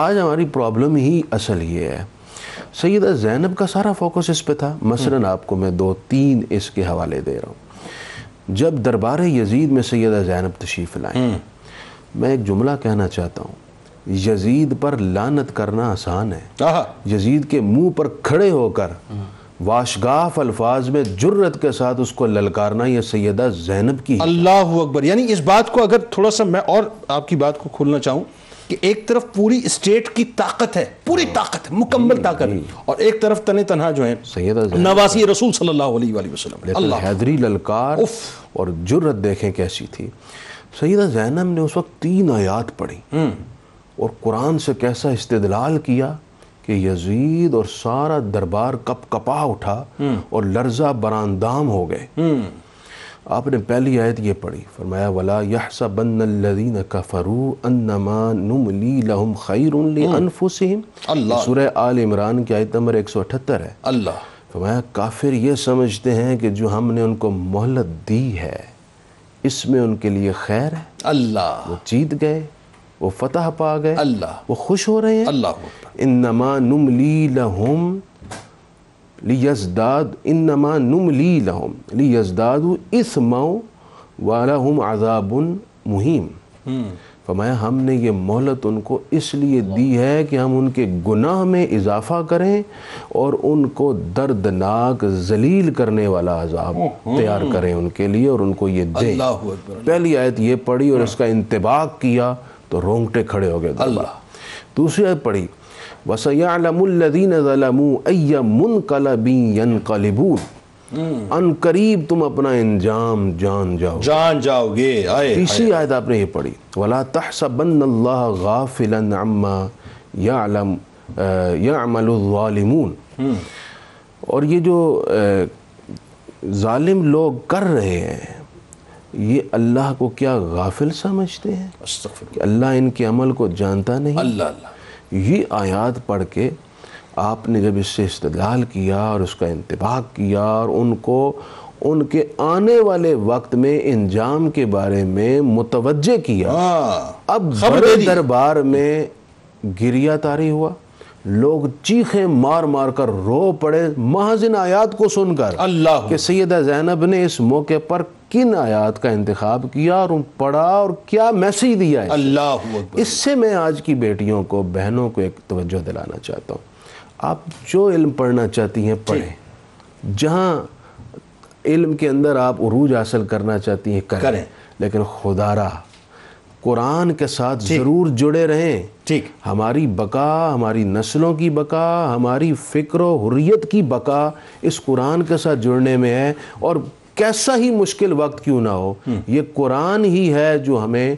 آج ہماری پرابلم ہی اصل یہ ہے۔ سیدہ زینب کا سارا فوکس اس پہ تھا۔ مثلاً آپ کو میں دو تین اس کے حوالے دے رہا ہوں۔ جب دربار یزید میں سیدہ زینب تشریف لائیں، میں ایک جملہ کہنا چاہتا ہوں، یزید پر لعنت کرنا آسان ہے، یزید کے منہ پر کھڑے ہو کر واشگاف الفاظ میں جرت کے ساتھ اس کو للکارنا یہ سیدہ زینب کی۔ اللہ اکبر! یعنی اس بات کو اگر تھوڑا سا میں اور آپ کی بات کو کھولنا چاہوں کہ ایک طرف پوری اسٹیٹ کی طاقت ہے، پوری طاقت ہے، مکمل طاقت ہے، اور ایک طرف تنے تنہا جو ہیں نواسی رسول صلی اللہ علیہ وآلہ وسلم، حیدری للکار اور جرت دیکھیں کیسی تھی۔ سیدہ زینب نے اس وقت تین آیات پڑھی اور قرآن سے کیسا استدلال کیا کہ یزید اور سارا دربار کپ کپا اٹھا اور لرزہ براندام ہو گئے۔ آپ نے پہلی آیت یہ پڑھی، فرمایا وَلَا يَحْسَبَنَّ الَّذِينَ كَفَرُوا أَنَّمَا نُمْلِي لَهُمْ خَيْرٌ لِأَنفُسِهِمْ، سورہ آل عمران کی آیت نمبر ایک سو اٹھہتر ہے۔ اللہ! فرمایا کافر یہ سمجھتے ہیں کہ جو ہم نے ان کو مہلت دی ہے اس میں ان کے لیے خیر ہے۔ اللہ! وہ جیت گئے، وہ فتح پا گئے، اللہ! وہ خوش ہو رہے ہیں۔ اللہ! انما نملی لہم لیزداد، انما نملی لہم لیزدادوا اثما ولہم عذاب مہین۔ فرمایا ہم نے یہ مہلت ان کو اس لیے دی ہے کہ ہم ان کے گناہ میں اضافہ کریں اور ان کو دردناک ذلیل کرنے والا عذاب تیار کریں ان کے لیے اور ان کو یہ دیں۔ اللہ اکبر! پہلی آیت یہ پڑھی اور اس کا انتباق کیا تو رونگٹے کھڑے ہو گئے۔ اللہ! دوسری آیت پڑھی، وَسَيَعْلَمُ الَّذِينَ ظَلَمُوا أَيَّ مُنْقَلَبٍ يَنْقَلِبُونَ، ان قریب تم اپنا انجام جان جاؤ جان جاؤ گے۔ تیسری آیت آپ نے یہ پڑھی، وَلَا تَحْسَبَنَّ اللَّهَ غَافِلًا عَمَّا يَعْلَمُ يَعْمَلُ الظَّالِمُونَ، اور یہ جو ظالم لوگ کر رہے ہیں یہ اللہ کو کیا غافل سمجھتے ہیں کہ اللہ ان کے عمل کو جانتا نہیں؟ اللہ! اللہ! یہ آیات پڑھ کے آپ نے جب اس سے استدلال کیا اور اس کا انتباق کیا اور ان کو ان کے آنے والے وقت میں انجام کے بارے میں متوجہ کیا، اب بڑے دربار میں گریہ طاری ہوا، لوگ چیخیں مار مار کر رو پڑے محض ان آیات کو سن کر۔ اللہ! کہ سیدہ زینب نے اس موقع پر کن آیات کا انتخاب کیا اور پڑھا اور کیا میسیج دیا ہے۔ اللہ! اس سے میں آج کی بیٹیوں کو، بہنوں کو ایک توجہ دلانا چاہتا ہوں، آپ جو علم پڑھنا چاہتی ہیں پڑھیں، جہاں علم کے اندر آپ عروج حاصل کرنا چاہتی ہیں کریں، لیکن خدا را قرآن کے ساتھ ضرور جڑے رہیں۔ ٹھیک، ہماری بقا، ہماری نسلوں کی بقا، ہماری فکر و حریت کی بقا اس قرآن کے ساتھ جڑنے میں ہے، اور کیسا ہی مشکل وقت کیوں نہ ہو یہ قرآن ہی ہے جو ہمیں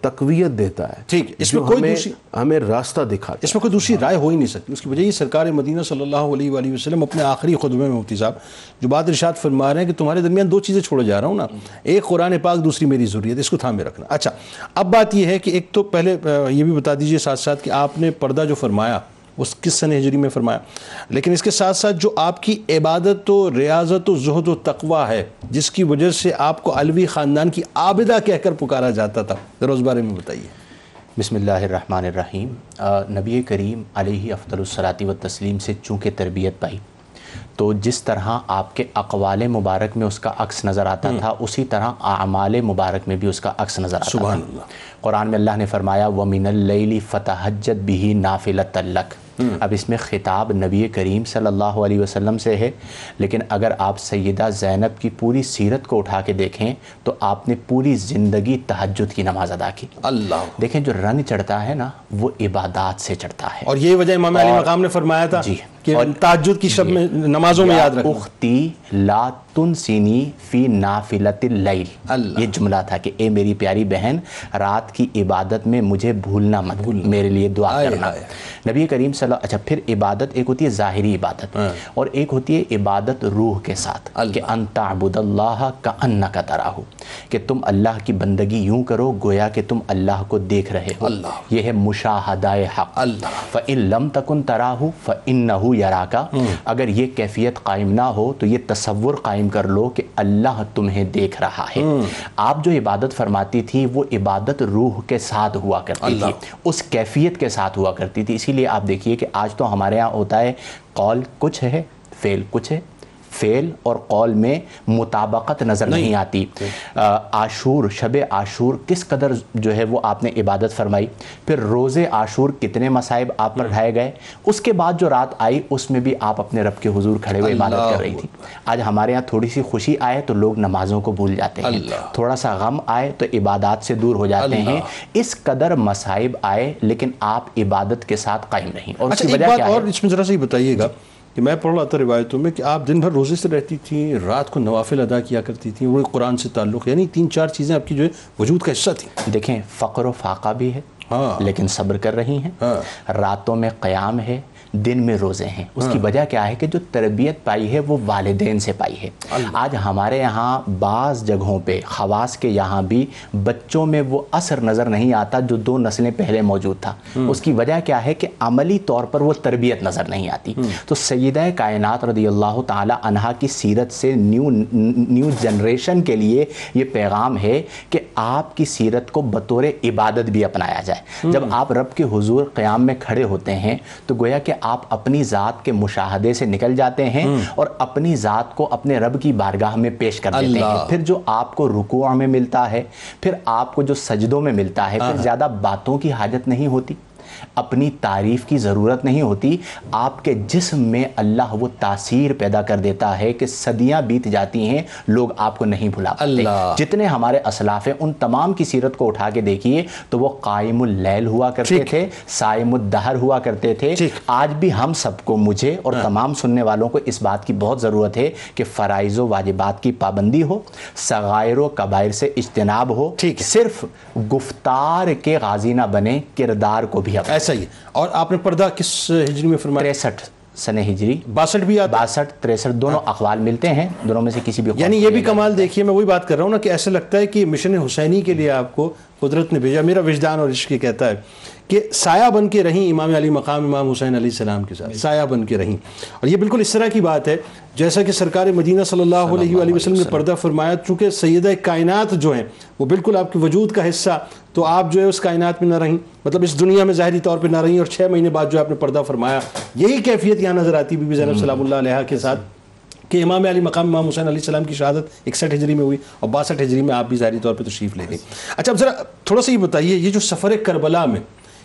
تقویت دیتا ہے۔ ٹھیک، اس میں کوئی دوسری ہمیں راستہ دکھاتا ہے، اس میں کوئی دوسری رائے ہو ہی نہیں سکتی۔ اس کی وجہ یہ سرکار مدینہ صلی اللہ علیہ وآلہ وسلم اپنے آخری خطبے میں مفتی صاحب جو بات ارشاد فرما رہے ہیں کہ تمہارے درمیان دو چیزیں چھوڑے جا رہا ہوں نا، ایک قرآن پاک، دوسری میری ضروریت، اس کو تھامے رکھنا۔ اچھا، اب بات یہ ہے کہ ایک تو پہلے یہ بھی بتا دیجیے ساتھ ساتھ کہ آپ نے پردہ جو فرمایا اس کس سن ہجری میں فرمایا. لیکن اس کے ساتھ ساتھ جو آپ کی عبادت و ریاضت و زہد و تقویٰ ہے جس کی وجہ سے آپ کو علوی خاندان کی عابدہ کہہ کر پکارا جاتا تھا, ذرا اس بارے میں بتائیے. بسم اللہ الرحمن الرحیم. نبی کریم علیہ افضل الصلاۃ والتسلیم سے چونکہ تربیت پائی تو جس طرح آپ کے اقوال مبارک میں اس کا عکس نظر آتا تھا اسی طرح اعمال مبارک میں بھی اس کا عکس نظر آتا سبحان تھا. اللہ. قرآن میں اللہ نے فرمایا وَمِنَ اللیل فتحجت بِهِ نَافِلَةً لَّک. اب اس میں خطاب نبی کریم صلی اللہ علیہ وسلم سے ہے, لیکن اگر آپ سیدہ زینب کی پوری سیرت کو اٹھا کے دیکھیں تو آپ نے پوری زندگی تہجد کی نماز ادا کی. اللہ. دیکھیں جو رن چڑھتا ہے نا وہ عبادات سے چڑھتا ہے, اور یہ وجہ امام علی مقام نے فرمایا تھا جی کہ تہجد کی شب میں نمازوں میں یاد رکھنا. اختی لا تنسینی فی نافلۃ اللیل, یہ جملہ تھا کہ اے میری پیاری بہن رات کی عبادت میں مجھے بھولنا مت, میرے لیے دعا کرنا. نبی کریم صلی اللہ علیہ وسلم. اچھا پھر عبادت ایک ہوتی ہے ظاہری عبادت اور ایک ہوتی ہے عبادت روح کے ساتھ, کہ ان تعبد اللہ کأنک تراہ, کہ تم اللہ کی بندگی یوں کرو گویا کہ تم اللہ کو دیکھ رہے ہو. یہ ہے مشاہدہ حق. فإن لم تکن تراہ فإنہ یراکا. اگر یہ کیفیت قائم نہ ہو تو یہ تصور قائم کر لو کہ اللہ تمہیں دیکھ رہا ہے. آپ جو عبادت فرماتی تھی وہ عبادت روح کے ساتھ ہوا کرتی تھی, اس کیفیت کے ساتھ ہوا کرتی تھی. اسی لیے آپ دیکھیے کہ آج تو ہمارے ہاں ہوتا ہے قول کچھ ہے فعل کچھ ہے, فعل اور قول میں مطابقت نظر نہیں آتی. عاشور, شب عاشور کس قدر جو ہے وہ آپ نے عبادت فرمائی, پھر روز عاشور کتنے مصائب آپ پر ڈھائے گئے, اس کے بعد جو رات آئی اس میں بھی آپ اپنے رب کے حضور کھڑے ہوئے عبادت کر رہی تھی. آج ہمارے ہاں تھوڑی سی خوشی آئے تو لوگ نمازوں کو بھول جاتے ہیں, تھوڑا سا غم آئے تو عبادات سے دور ہو جاتے ہیں. اس قدر مصائب آئے لیکن آپ عبادت کے ساتھ قائم رہیں. اور اس کی وجہ کیا ہے, اور اس میں ذرا سا بتائیے گا کہ میں پڑھ رہا تھا روایتوں میں کہ آپ دن بھر روزے سے رہتی تھیں, رات کو نوافل ادا کیا کرتی تھیں, وہ قرآن سے تعلق, یعنی تین چار چیزیں آپ کی جو ہے وجود کا حصہ تھیں. دیکھیں فقر و فاقہ بھی ہے لیکن صبر کر رہی ہیں, راتوں میں قیام ہے, دن میں روزے ہیں. اس کی وجہ کیا ہے کہ جو تربیت پائی ہے وہ والدین سے پائی ہے. آج ہمارے یہاں بعض جگہوں پہ خواص کے یہاں بھی بچوں میں وہ اثر نظر نہیں آتا جو دو نسلیں پہلے موجود تھا. اس کی وجہ کیا ہے کہ عملی طور پر وہ تربیت نظر نہیں آتی. تو سیدہ کائنات رضی اللہ تعالی عنہا کی سیرت سے نیو نیو جنریشن کے لیے یہ پیغام ہے کہ آپ کی سیرت کو بطور عبادت بھی اپنایا جائے. جب آپ رب کے حضور قیام میں کھڑے ہوتے ہیں تو گویا کہ آپ اپنی ذات کے مشاہدے سے نکل جاتے ہیں اور اپنی ذات کو اپنے رب کی بارگاہ میں پیش کر دیتے ہیں. پھر جو آپ کو رکوع میں ملتا ہے, پھر آپ کو جو سجدوں میں ملتا ہے, پھر زیادہ باتوں کی حاجت نہیں ہوتی, اپنی تعریف کی ضرورت نہیں ہوتی. آپ کے جسم میں اللہ وہ تاثیر پیدا کر دیتا ہے کہ صدیاں بیت جاتی ہیں لوگ آپ کو نہیں بھلا پاتے. جتنے ہمارے اسلاف ہیں ان تمام کی سیرت کو اٹھا کے دیکھیے تو وہ قائم اللیل ہوا کرتے تھے, صائم الدہر ہوا کرتے تھے. آج بھی ہم سب کو, مجھے اور تمام سننے والوں کو اس بات کی بہت ضرورت ہے کہ فرائض و واجبات کی پابندی ہو, صغائر و کبائر سے اجتناب ہو, صرف گفتار کے غازی نہ بنے, کردار کو بھی ایسا ہی. اور آپ نے پردہ کس ہجری میں فرمایا؟ تریسٹھ سن ہجری. باسٹھ بھی آتا, باسٹھ تریسٹھ دونوں اقوال ملتے ہیں, دونوں میں سے کسی بھی. یعنی یہ بھی کمال دیکھیے, میں وہی بات کر رہا ہوں نا کہ ایسا لگتا ہے کہ مشن حسینی کے لیے آپ کو قدرت نے بھیجا. میرا وجدان اور عشق کہتا ہے کہ سایہ بن کے رہیں امام علی مقام امام حسین علیہ السلام کے ساتھ, سایہ بن کے رہیں. اور یہ بالکل اس طرح کی بات ہے جیسا کہ سرکار مدینہ صلی اللہ علیہ وآلہ وسلم نے پردہ فرمایا. چونکہ سیدہ کائنات جو ہیں وہ بالکل آپ کے وجود کا حصہ, تو آپ جو ہے اس کائنات میں نہ رہیں, مطلب اس دنیا میں ظاہری طور پہ نہ رہیں, اور چھ مہینے بعد جو آپ نے پردہ فرمایا. یہی کیفیت یہاں نظر آتی بی بی زینب سلام اللہ علیہ کے ساتھ کہ امام علی مقام امام حسین علیہ السلام کی شہادت اکسٹھ ہجری میں ہوئی اور باسٹھ ہجری میں آپ بھی ظاہری طور پہ تشریف لے گئے. اچھا اب ذرا تھوڑا سا یہ بتائیے, یہ جو سفر کربلا میں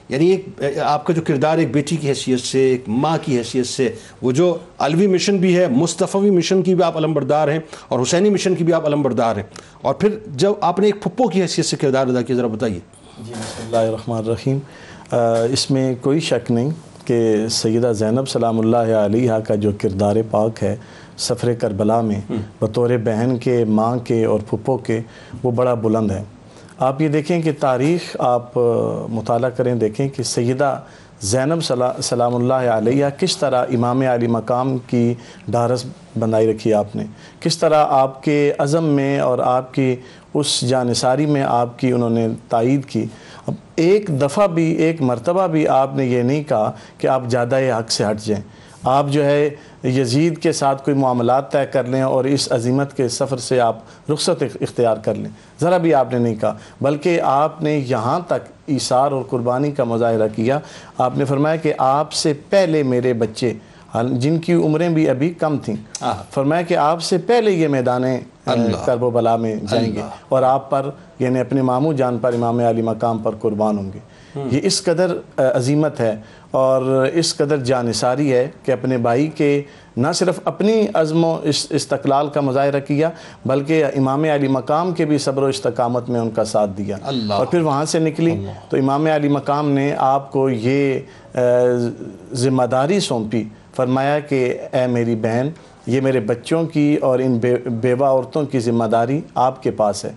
یعنی ایک آپ کا جو کردار ایک بیٹی کی حیثیت سے, ایک ماں کی حیثیت سے, وہ جو علوی مشن بھی ہے, مصطفی مشن کی بھی آپ علم بردار ہیں اور حسینی مشن کی بھی آپ علم بردار ہیں, اور پھر جب آپ نے ایک پھپھو کی حیثیت سے کردار ادا کیا, ذرا بتائیے. جی بسم اللہ الرحمن الرحیم. اس میں کوئی شک نہیں کہ سیدہ زینب سلام اللہ علیہ کا جو کردار پاک ہے سفر کربلا میں بطور بہن کے, ماں کے اور پھپھو کے, وہ بڑا بلند ہے. آپ یہ دیکھیں کہ تاریخ آپ مطالعہ کریں, دیکھیں کہ سیدہ زینب سلام اللہ علیہ کس طرح امام علی مقام کی ڈھارس بنائی رکھی آپ نے, کس طرح آپ کے عزم میں اور آپ کی اس جانثاری میں آپ کی انہوں نے تائید کی. ایک دفعہ بھی ایک مرتبہ بھی آپ نے یہ نہیں کہا کہ آپ زیادہ حق سے ہٹ جائیں، آپ جو ہے یزید کے ساتھ کوئی معاملات طے کر لیں اور اس عزیمت کے سفر سے آپ رخصت اختیار کر لیں، ذرا بھی آپ نے نہیں کہا، بلکہ آپ نے یہاں تک ایثار اور قربانی کا مظاہرہ کیا۔ آپ نے فرمایا کہ آپ سے پہلے میرے بچے، جن کی عمریں بھی ابھی کم تھیں، فرمایا کہ آپ سے پہلے یہ میدانیں کرب و بلا میں جائیں گے اور آپ پر یعنی اپنے ماموں جان پر امام علی مقام پر قربان ہوں گے۔ یہ اس قدر عظیمت ہے اور اس قدر جانثاری ہے کہ اپنے بھائی کے نہ صرف اپنی عزم و استقلال کا مظاہرہ کیا بلکہ امام علی مقام کے بھی صبر و استقامت میں ان کا ساتھ دیا، اور پھر وہاں سے نکلی تو امام علی مقام نے آپ کو یہ ذمہ داری سونپی، فرمایا کہ اے میری بہن، یہ میرے بچوں کی اور ان بیوہ عورتوں کی ذمہ داری آپ کے پاس ہے،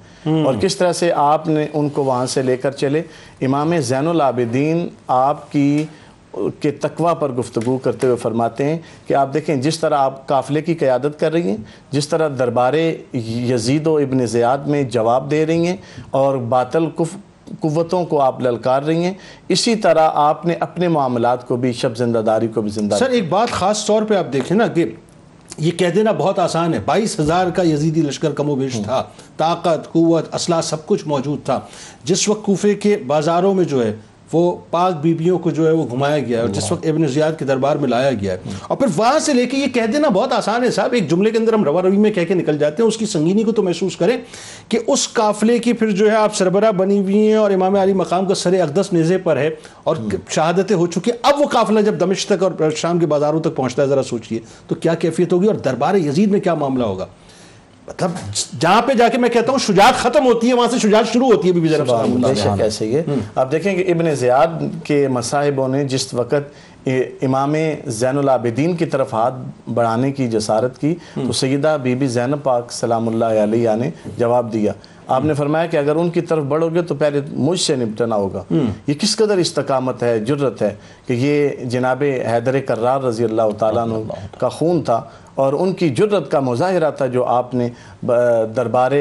اور کس طرح سے آپ نے ان کو وہاں سے لے کر چلے۔ امام زین العابدین آپ کی کے تقوی پر گفتگو کرتے ہوئے فرماتے ہیں کہ آپ دیکھیں جس طرح آپ قافلے کی قیادت کر رہی ہیں، جس طرح دربار یزید و ابن زیاد میں جواب دے رہی ہیں اور باطل کف قوتوں کو آپ للکار رہی ہیں، اسی طرح آپ نے اپنے معاملات کو بھی شب زندہ داری کو بھی زندہ سر ایک بات خاص طور پہ آپ دیکھیں نا کہ یہ کہہ دینا بہت آسان ہے، بائیس ہزار کا یزیدی لشکر کم و بیش تھا، طاقت قوت اسلحہ سب کچھ موجود تھا۔ جس وقت کوفے کے بازاروں میں جو ہے وہ پاک بیبیوں کو جو ہے وہ گھمایا گیا ہے اور جس وقت ابن زیاد کے دربار میں لایا گیا ہے، اور پھر وہاں سے لے کے یہ کہہ دینا بہت آسان ہے صاحب، ایک جملے کے اندر ہم روا روی میں کہہ کے نکل جاتے ہیں۔ اس کی سنگینی کو تو محسوس کریں کہ اس قافلے کی پھر جو ہے آپ سربراہ بنی ہوئی ہیں اور امام علی مقام کا سر اقدس نیزے پر ہے اور شہادتیں ہو چکی۔ اب وہ قافلہ جب دمشق تک اور شام کے بازاروں تک پہنچتا ہے، ذرا سوچیے تو کیا کیفیت ہوگی اور دربار یزید میں کیا معاملہ ہوگا۔ مطلب جہاں پہ جا کے میں کہتا ہوں شجاعت ختم ہوتی ہے، وہاں سے شجاعت شروع ہوتی ہے۔ بی بی زینب بے شک ایسے ہی ہے۔ آپ دیکھیں کہ ابن زیاد کے مصاحبوں نے جس وقت امام زین العابدین کی طرف ہاتھ بڑھانے کی جسارت کی تو سیدہ بی بی زینب پاک سلام اللہ علیہ نے جواب دیا، آپ نے فرمایا کہ اگر ان کی طرف بڑھو گے تو پہلے مجھ سے نپٹنا ہوگا۔ یہ کس قدر استقامت ہے، جرت ہے کہ یہ جناب حیدر کرار رضی اللہ تعالیٰ عنہ کا خون تھا اور ان کی جرت کا مظاہرہ تھا جو آپ نے دربار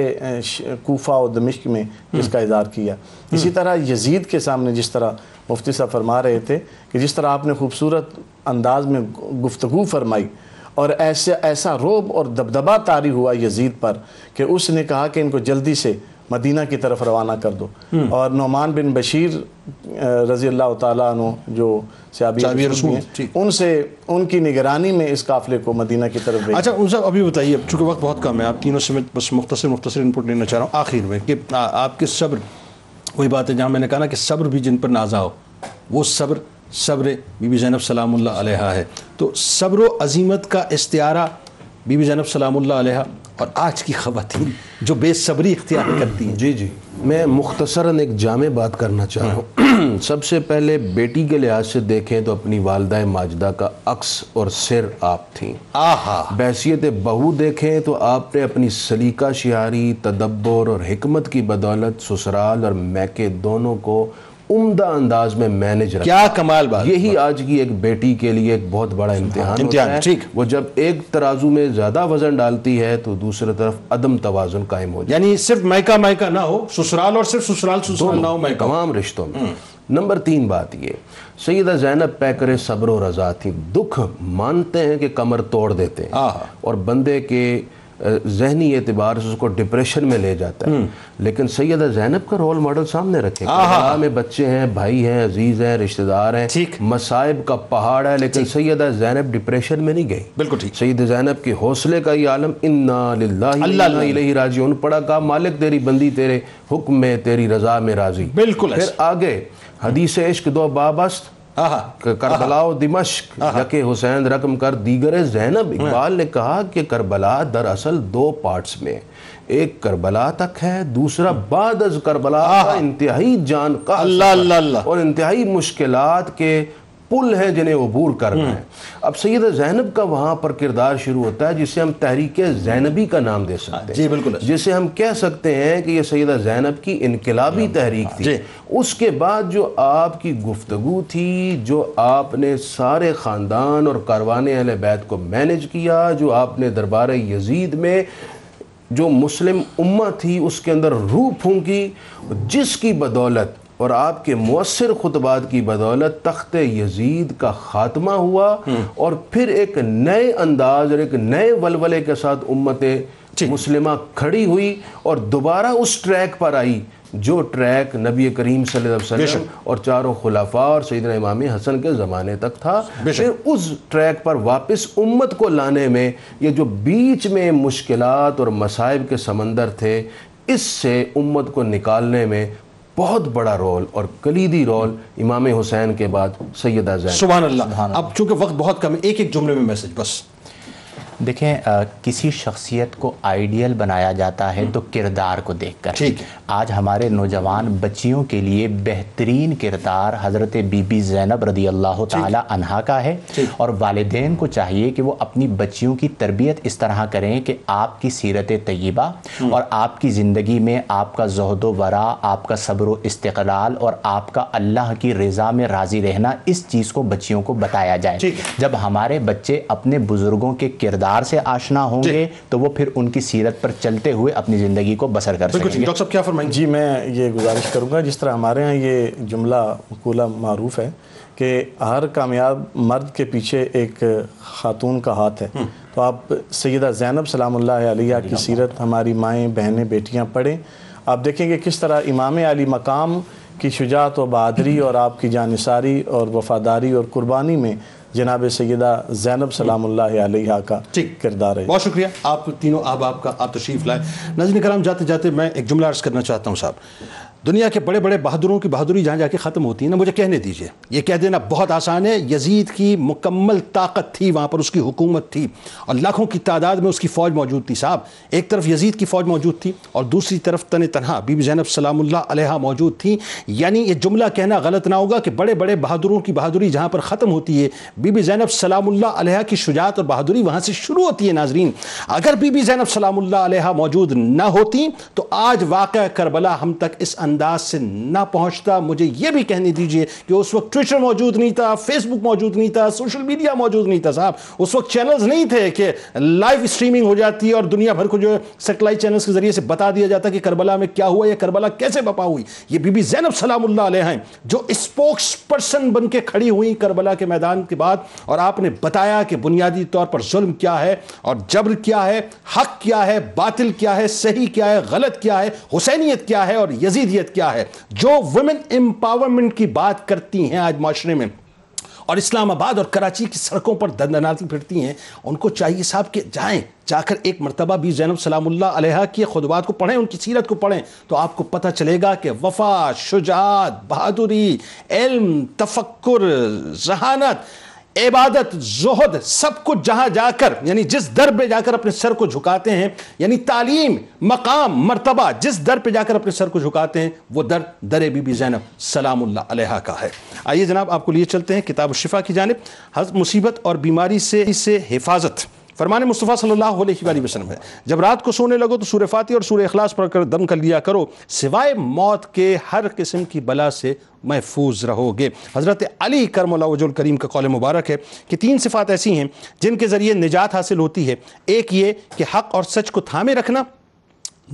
کوفہ و دمشق میں اس کا اظہار کیا۔ اسی طرح یزید کے سامنے جس طرح مفتی صاحب فرما رہے تھے کہ جس طرح آپ نے خوبصورت انداز میں گفتگو فرمائی اور ایسے ایسا روب اور دبدبہ طاری ہوا یزید پر کہ اس نے کہا کہ ان کو جلدی سے مدینہ کی طرف روانہ کر دو، اور نعمان بن بشیر رضی اللہ تعالیٰ عنہ جو صحابی رسول ہیں ان سے ان کی نگرانی میں اس قافلے کو مدینہ کی طرف۔ اچھا ان صاحب ابھی بتائیے، چونکہ وقت بہت کم ہے، آپ تینوں سے میں بس مختصر مختصر ان پٹ لینا چاہ رہا ہوں آخر میں کہ آپ کے صبر، وہی بات ہے جہاں میں نے کہا نا کہ صبر بھی جن پر نازا ہو وہ صبر صبر بی بی زینب سلام اللہ علیہا ہے، تو صبر و عظیمت کا استعارہ بی بی زینب سلام اللہ علیہا اور آج کی خواتین جو بے صبری اختیار کرتی ہیں۔ جی جی میں مختصراً ایک جامع بات کرنا چاہ رہا ہوں۔ سب سے پہلے بیٹی کے لحاظ سے دیکھیں تو اپنی والدہ ماجدہ کا عکس اور سر آپ تھیں، آہا بحیثیت بہو دیکھیں تو آپ نے اپنی سلیقہ شعاری، تدبر اور حکمت کی بدولت سسرال اور میکے دونوں کو عمدہ انداز میں مینج رکھا۔ کیا کمال بات! یہی آج کی ایک بیٹی کے لیے ایک بہت بڑا امتحان ہوتا ہے، وہ جب ایک ترازو میں زیادہ وزن ڈالتی ہے تو دوسری طرف عدم توازن قائم ہو جاتا ہے، یعنی صرف میکا میکا نہ ہو، سسرال اور صرف سسرال سسرال نہ ہو، میکا تمام رشتوں میں۔ نمبر تین بات یہ، سیدہ زینب پیکر صبر و رضا تھی، دکھ مانتے ہیں کہ کمر توڑ دیتے ہیں اور بندے کے ذہنی اعتبار سے اس کو ڈپریشن میں لے جاتا ہے، لیکن سیدہ زینب کا رول ماڈل سامنے رکھے، ہمیں بچے ہیں، بھائی ہیں، عزیز ہیں، رشتہ دار ہیں، مصائب کا پہاڑ ہے، لیکن سیدہ زینب ڈپریشن میں نہیں گئی، بالکل ٹھیک۔ سیدہ زینب کے حوصلے کا یہ عالم انا للہ انا الیہ راجعون پڑا، کہا مالک تیری بندی تیرے حکم میں تیری رضا میں راضی، بالکل۔ پھر آگے حدیث عشق دو بابست کربلا و دمشق یکے حسین رقم کر دیگر زینب، اقبال نے کہا کہ کربلا دراصل دو پارٹس میں، ایک کربلا تک ہے، دوسرا بعد از کربلا انتہائی جان کا اور انتہائی مشکلات کے پل ہیں جنہیں عبور کرنا ہے۔ اب سیدہ زینب کا وہاں پر کردار شروع ہوتا ہے جسے ہم تحریک زینبی کا نام دے سکتے ہیں، جی بالکل، جسے ہم کہہ سکتے ہیں کہ یہ سیدہ زینب کی انقلابی تحریک تھی۔ اس کے بعد جو آپ کی گفتگو تھی، جو آپ نے سارے خاندان اور کاروان اہل بیت کو مینج کیا، جو آپ نے دربار یزید میں جو مسلم امہ تھی اس کے اندر روح پھونکی، جس کی بدولت اور آپ کے مؤثر خطبات کی بدولت تخت یزید کا خاتمہ ہوا اور پھر ایک نئے انداز اور ایک نئے ولولے کے ساتھ امت مسلمہ کھڑی ہوئی اور دوبارہ اس ٹریک پر آئی جو ٹریک نبی کریم صلی اللہ علیہ وسلم اور چاروں خلفاء اور سیدنا امام حسن کے زمانے تک تھا. پھر اس ٹریک پر واپس امت کو لانے میں یہ جو بیچ میں مشکلات اور مصائب کے سمندر تھے اس سے امت کو نکالنے میں بہت بڑا رول اور کلیدی رول امام حسین کے بعد سیدہ زینب. سبحان اللہ. اب چونکہ وقت بہت کم ہے ایک ایک جملے میں میسج بس. دیکھیں کسی شخصیت کو آئیڈیل بنایا جاتا ہے تو کردار کو دیکھ کر. آج ہمارے نوجوان بچیوں کے لیے بہترین کردار حضرت بی بی زینب رضی اللہ تعالی عنہا کا ہے اور والدین کو چاہیے کہ وہ اپنی بچیوں کی تربیت اس طرح کریں کہ آپ کی سیرت طیبہ اور آپ کی زندگی میں آپ کا زہد و ورع، آپ کا صبر و استقلال اور آپ کا اللہ کی رضا میں راضی رہنا، اس چیز کو بچیوں کو بتایا جائے. جب ہمارے بچے اپنے بزرگوں کے کردار سے آشنا ہوں گے تو وہ پھر ان کی سیرت پر چلتے ہوئے اپنی زندگی کو بسر کر سکیں گے. ڈاکٹر صاحب کیا فرمائیں؟ جی میں یہ گزارش کروں گا جس طرح ہمارے ہاں یہ جملہ مقولہ معروف ہے کہ ہر کامیاب مرد کے پیچھے ایک خاتون کا ہاتھ ہے، تو آپ سیدہ زینب سلام اللہ علیہ کی سیرت ہماری مائیں بہنیں بیٹیاں پڑھیں. آپ دیکھیں گے کس طرح امام علی مقام کی شجاعت و بہادری اور آپ کی جانثاری اور وفاداری اور قربانی میں جناب سیدہ زینب سلام اللہ علیہ کا کردار ہے. بہت شکریہ آپ تینوں احباب کا، آپ تشریف لائے. ناظرین کرام جاتے جاتے میں ایک جملہ عرض کرنا چاہتا ہوں. صاحب دنیا کے بڑے بڑے بہادروں کی بہادری جہاں جا کے ختم ہوتی ہے نا، مجھے کہنے دیجئے، یہ کہہ دینا بہت آسان ہے یزید کی مکمل طاقت تھی وہاں پر، اس کی حکومت تھی اور لاکھوں کی تعداد میں اس کی فوج موجود تھی. صاحب ایک طرف یزید کی فوج موجود تھی اور دوسری طرف تن تنہا بی بی زینب سلام اللہ علیہ موجود تھیں. یعنی یہ جملہ کہنا غلط نہ ہوگا کہ بڑے بڑے بہادروں کی بہادری جہاں پر ختم ہوتی ہے، بی بی زینب سلام اللہ علیہ کی شجاعت اور بہادری وہاں سے شروع ہوتی ہے. ناظرین اگر بی بی زینب سلام اللہ علیہ موجود نہ ہوتی تو آج واقعہ کربلا ہم تک اس انداز سے نہ پہنچتا. مجھے یہ بھی کہنے دیجئے کہ اس وقت ٹویٹر موجود نہیں تھا، فیس بک موجود نہیں تھا، سوشل میڈیا موجود نہیں تھا. صاحب اس وقت چینلز نہیں تھے کہ لائیو اسٹریمنگ ہو جاتی اور دنیا بھر کو جو ہے سیٹلائٹ چینلز کے ذریعے سے بتا دیا جاتا کہ کربلا میں کیا ہوا یا کربلا کیسے بپا ہوئی. یہ بی بی زینب سلام اللہ علیہ ہیں جو اسپوکس پرسن بن کے کھڑی ہوئی کربلا کے میدان کے بعد اور آپ نے بتایا کہ بنیادی طور پر ظلم کیا ہے اور جبر کیا ہے، حق کیا ہے، باطل کیا ہے، صحیح کیا ہے، غلط کیا ہے، حسینیت کیا ہے اور یزید کیا ہے. جو ویمن امپاورمنٹ کی بات کرتی ہیں آج معاشرے میں اور اسلام آباد اور کراچی کی سڑکوں پر دندناتی پھرتی ہیں، ان کو چاہیے صاحب کہ جائیں جا کر ایک مرتبہ بھی زینب سلام اللہ علیہ کی خطبات کو پڑھیں، ان کی سیرت کو پڑھیں تو آپ کو پتہ چلے گا کہ وفا، شجاعت، بہادری، علم، تفکر، ذہانت، عبادت، زہد، سب کچھ جہاں جا کر یعنی جس در پہ جا کر اپنے سر کو جھکاتے ہیں، یعنی تعلیم، مقام، مرتبہ، جس در پہ جا کر اپنے سر کو جھکاتے ہیں وہ در در بی بی زینب سلام اللہ علیہ کا ہے. آئیے جناب آپ کو لیے چلتے ہیں کتاب الشفا کی جانب. ہر مصیبت اور بیماری سے اس سے حفاظت فرمان مصطفیٰ صلی اللہ علیہ وآلہ وسلم ہے. جب رات کو سونے لگو تو سورہ فاتحہ اور سورہ اخلاص پڑھ کر دم کر لیا کرو، سوائے موت کے ہر قسم کی بلا سے محفوظ رہو گے. حضرت علی کرم اللہ وجہ الکریم کا قول مبارک ہے کہ تین صفات ایسی ہیں جن کے ذریعے نجات حاصل ہوتی ہے. ایک یہ کہ حق اور سچ کو تھامے رکھنا،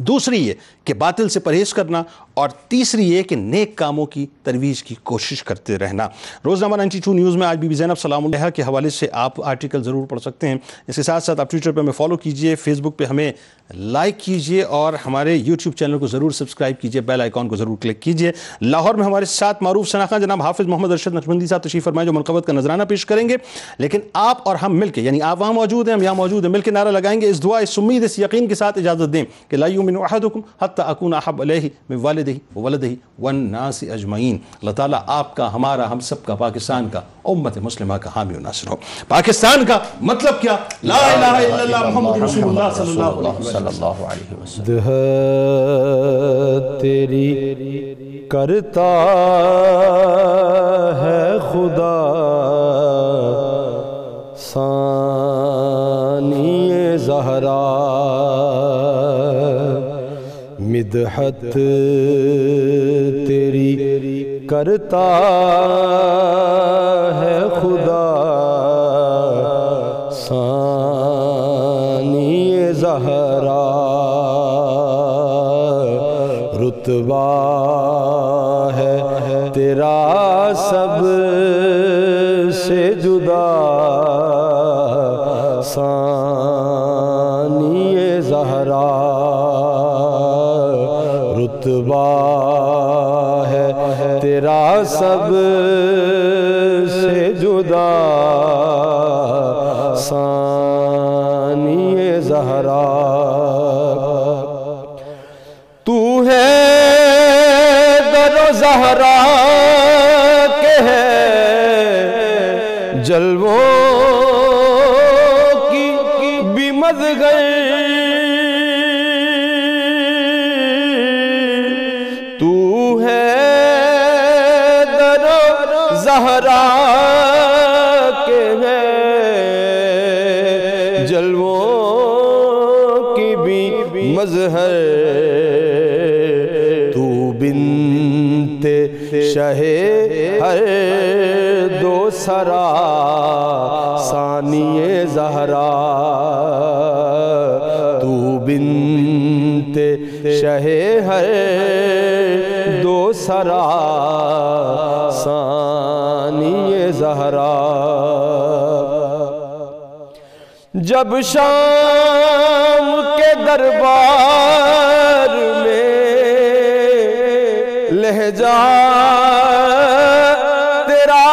دوسری یہ کہ باطل سے پرہیز کرنا اور تیسری یہ کہ نیک کاموں کی ترویج کی کوشش کرتے رہنا. روزنامہ بانوے نیوز میں آج بی بی زینب سلام اللہ کے حوالے سے آپ آرٹیکل ضرور پڑھ سکتے ہیں. اس کے ساتھ ساتھ آپ ٹویٹر پہ ہمیں فالو کیجئے، فیس بک پہ ہمیں لائک کیجئے اور ہمارے یوٹیوب چینل کو ضرور سبسکرائب کیجئے، بیل آئیکن کو ضرور کلک کیجئے. لاہور میں ہمارے ساتھ معروف شناخت جناب حافظ محمد ارشد نقش بندی صاحب تشریف فرمائے جو منقبت کا نذرانہ پیش کریں گے. لیکن آپ اور ہم مل کے، یعنی آپ وہاں موجود ہیں، ہم یہاں موجود ہیں، مل کے نعرہ لگائیں گے اس دعا، اس امید، اس یقین کے ساتھ اجازت دیں کہ لا یؤمن احدکم حتی اکون احب الیہ من والدہ وولدہ والناس اجمعین. اللہ تعالیٰ آپ کا، ہمارا، ہم سب کا، پاکستان کا، امت مسلمہ کا حامی و ناصر ہو. پاکستان کا مطلب کیا؟ لا الہ الا اللہ محمد رسول اللہ صلی اللہ علیہ وسلم. تیری کرتا ہے خدا ثانیہ زہرا مدحت تیری کرتا ہے خدا ثانیہ زہرا رتبہ ہے تیرا سب سے جدا ثانیہ زہرا رتبہ ہے تیرا سب سے جدا ثانیہ زہرا تو ہے زہرا کے ہے جلووں کی بھی مزگر تو ہے در زہرا کے ہے جلووں کی بھی مظہر تو بن شہ ہر دو سرا ثانیہ زہرا تو بنت شہ ہر دو سرا ثانیہ زہرا جب شام کے دربار میں لہجہ تیرا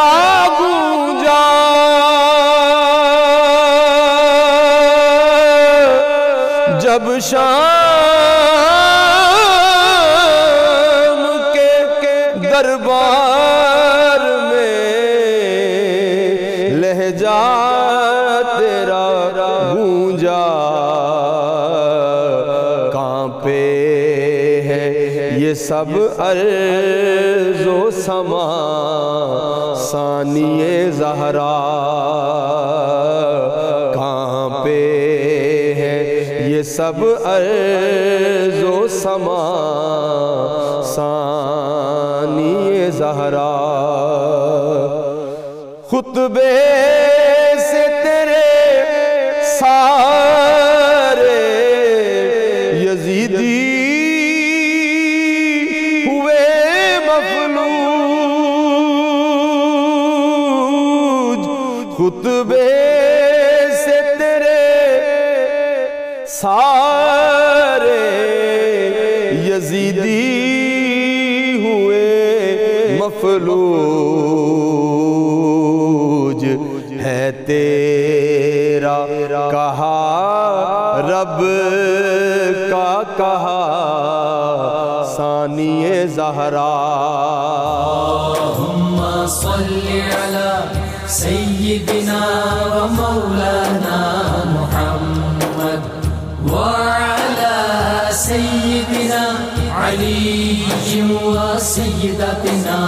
گونجا جب شام کے دربار میں لہجہ تیرا گونجا کانپے یہ سب ارض و سما ثانیہ زہرا کہاں پہ ہے یہ سب ارض و سما ثانیہ زہرا خطبے سے تیرے سارے یزیدی خطبے سے تیرے سارے یزیدی ہوئے مفلوج ہے تیرا کہا رب کا کہا ثانیہ زہرا اللہم صلی علی سیدنا و مولانا محمد وعلی سیدنا علی و سیدتنا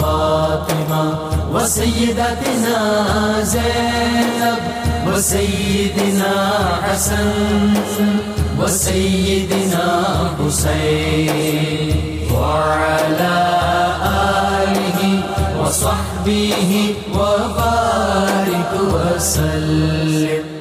فاطمہ و سیدتنا زینب و سیدنا حسن و سیدنا حسین وعلی آلہ وصحبه وبارك وسلم.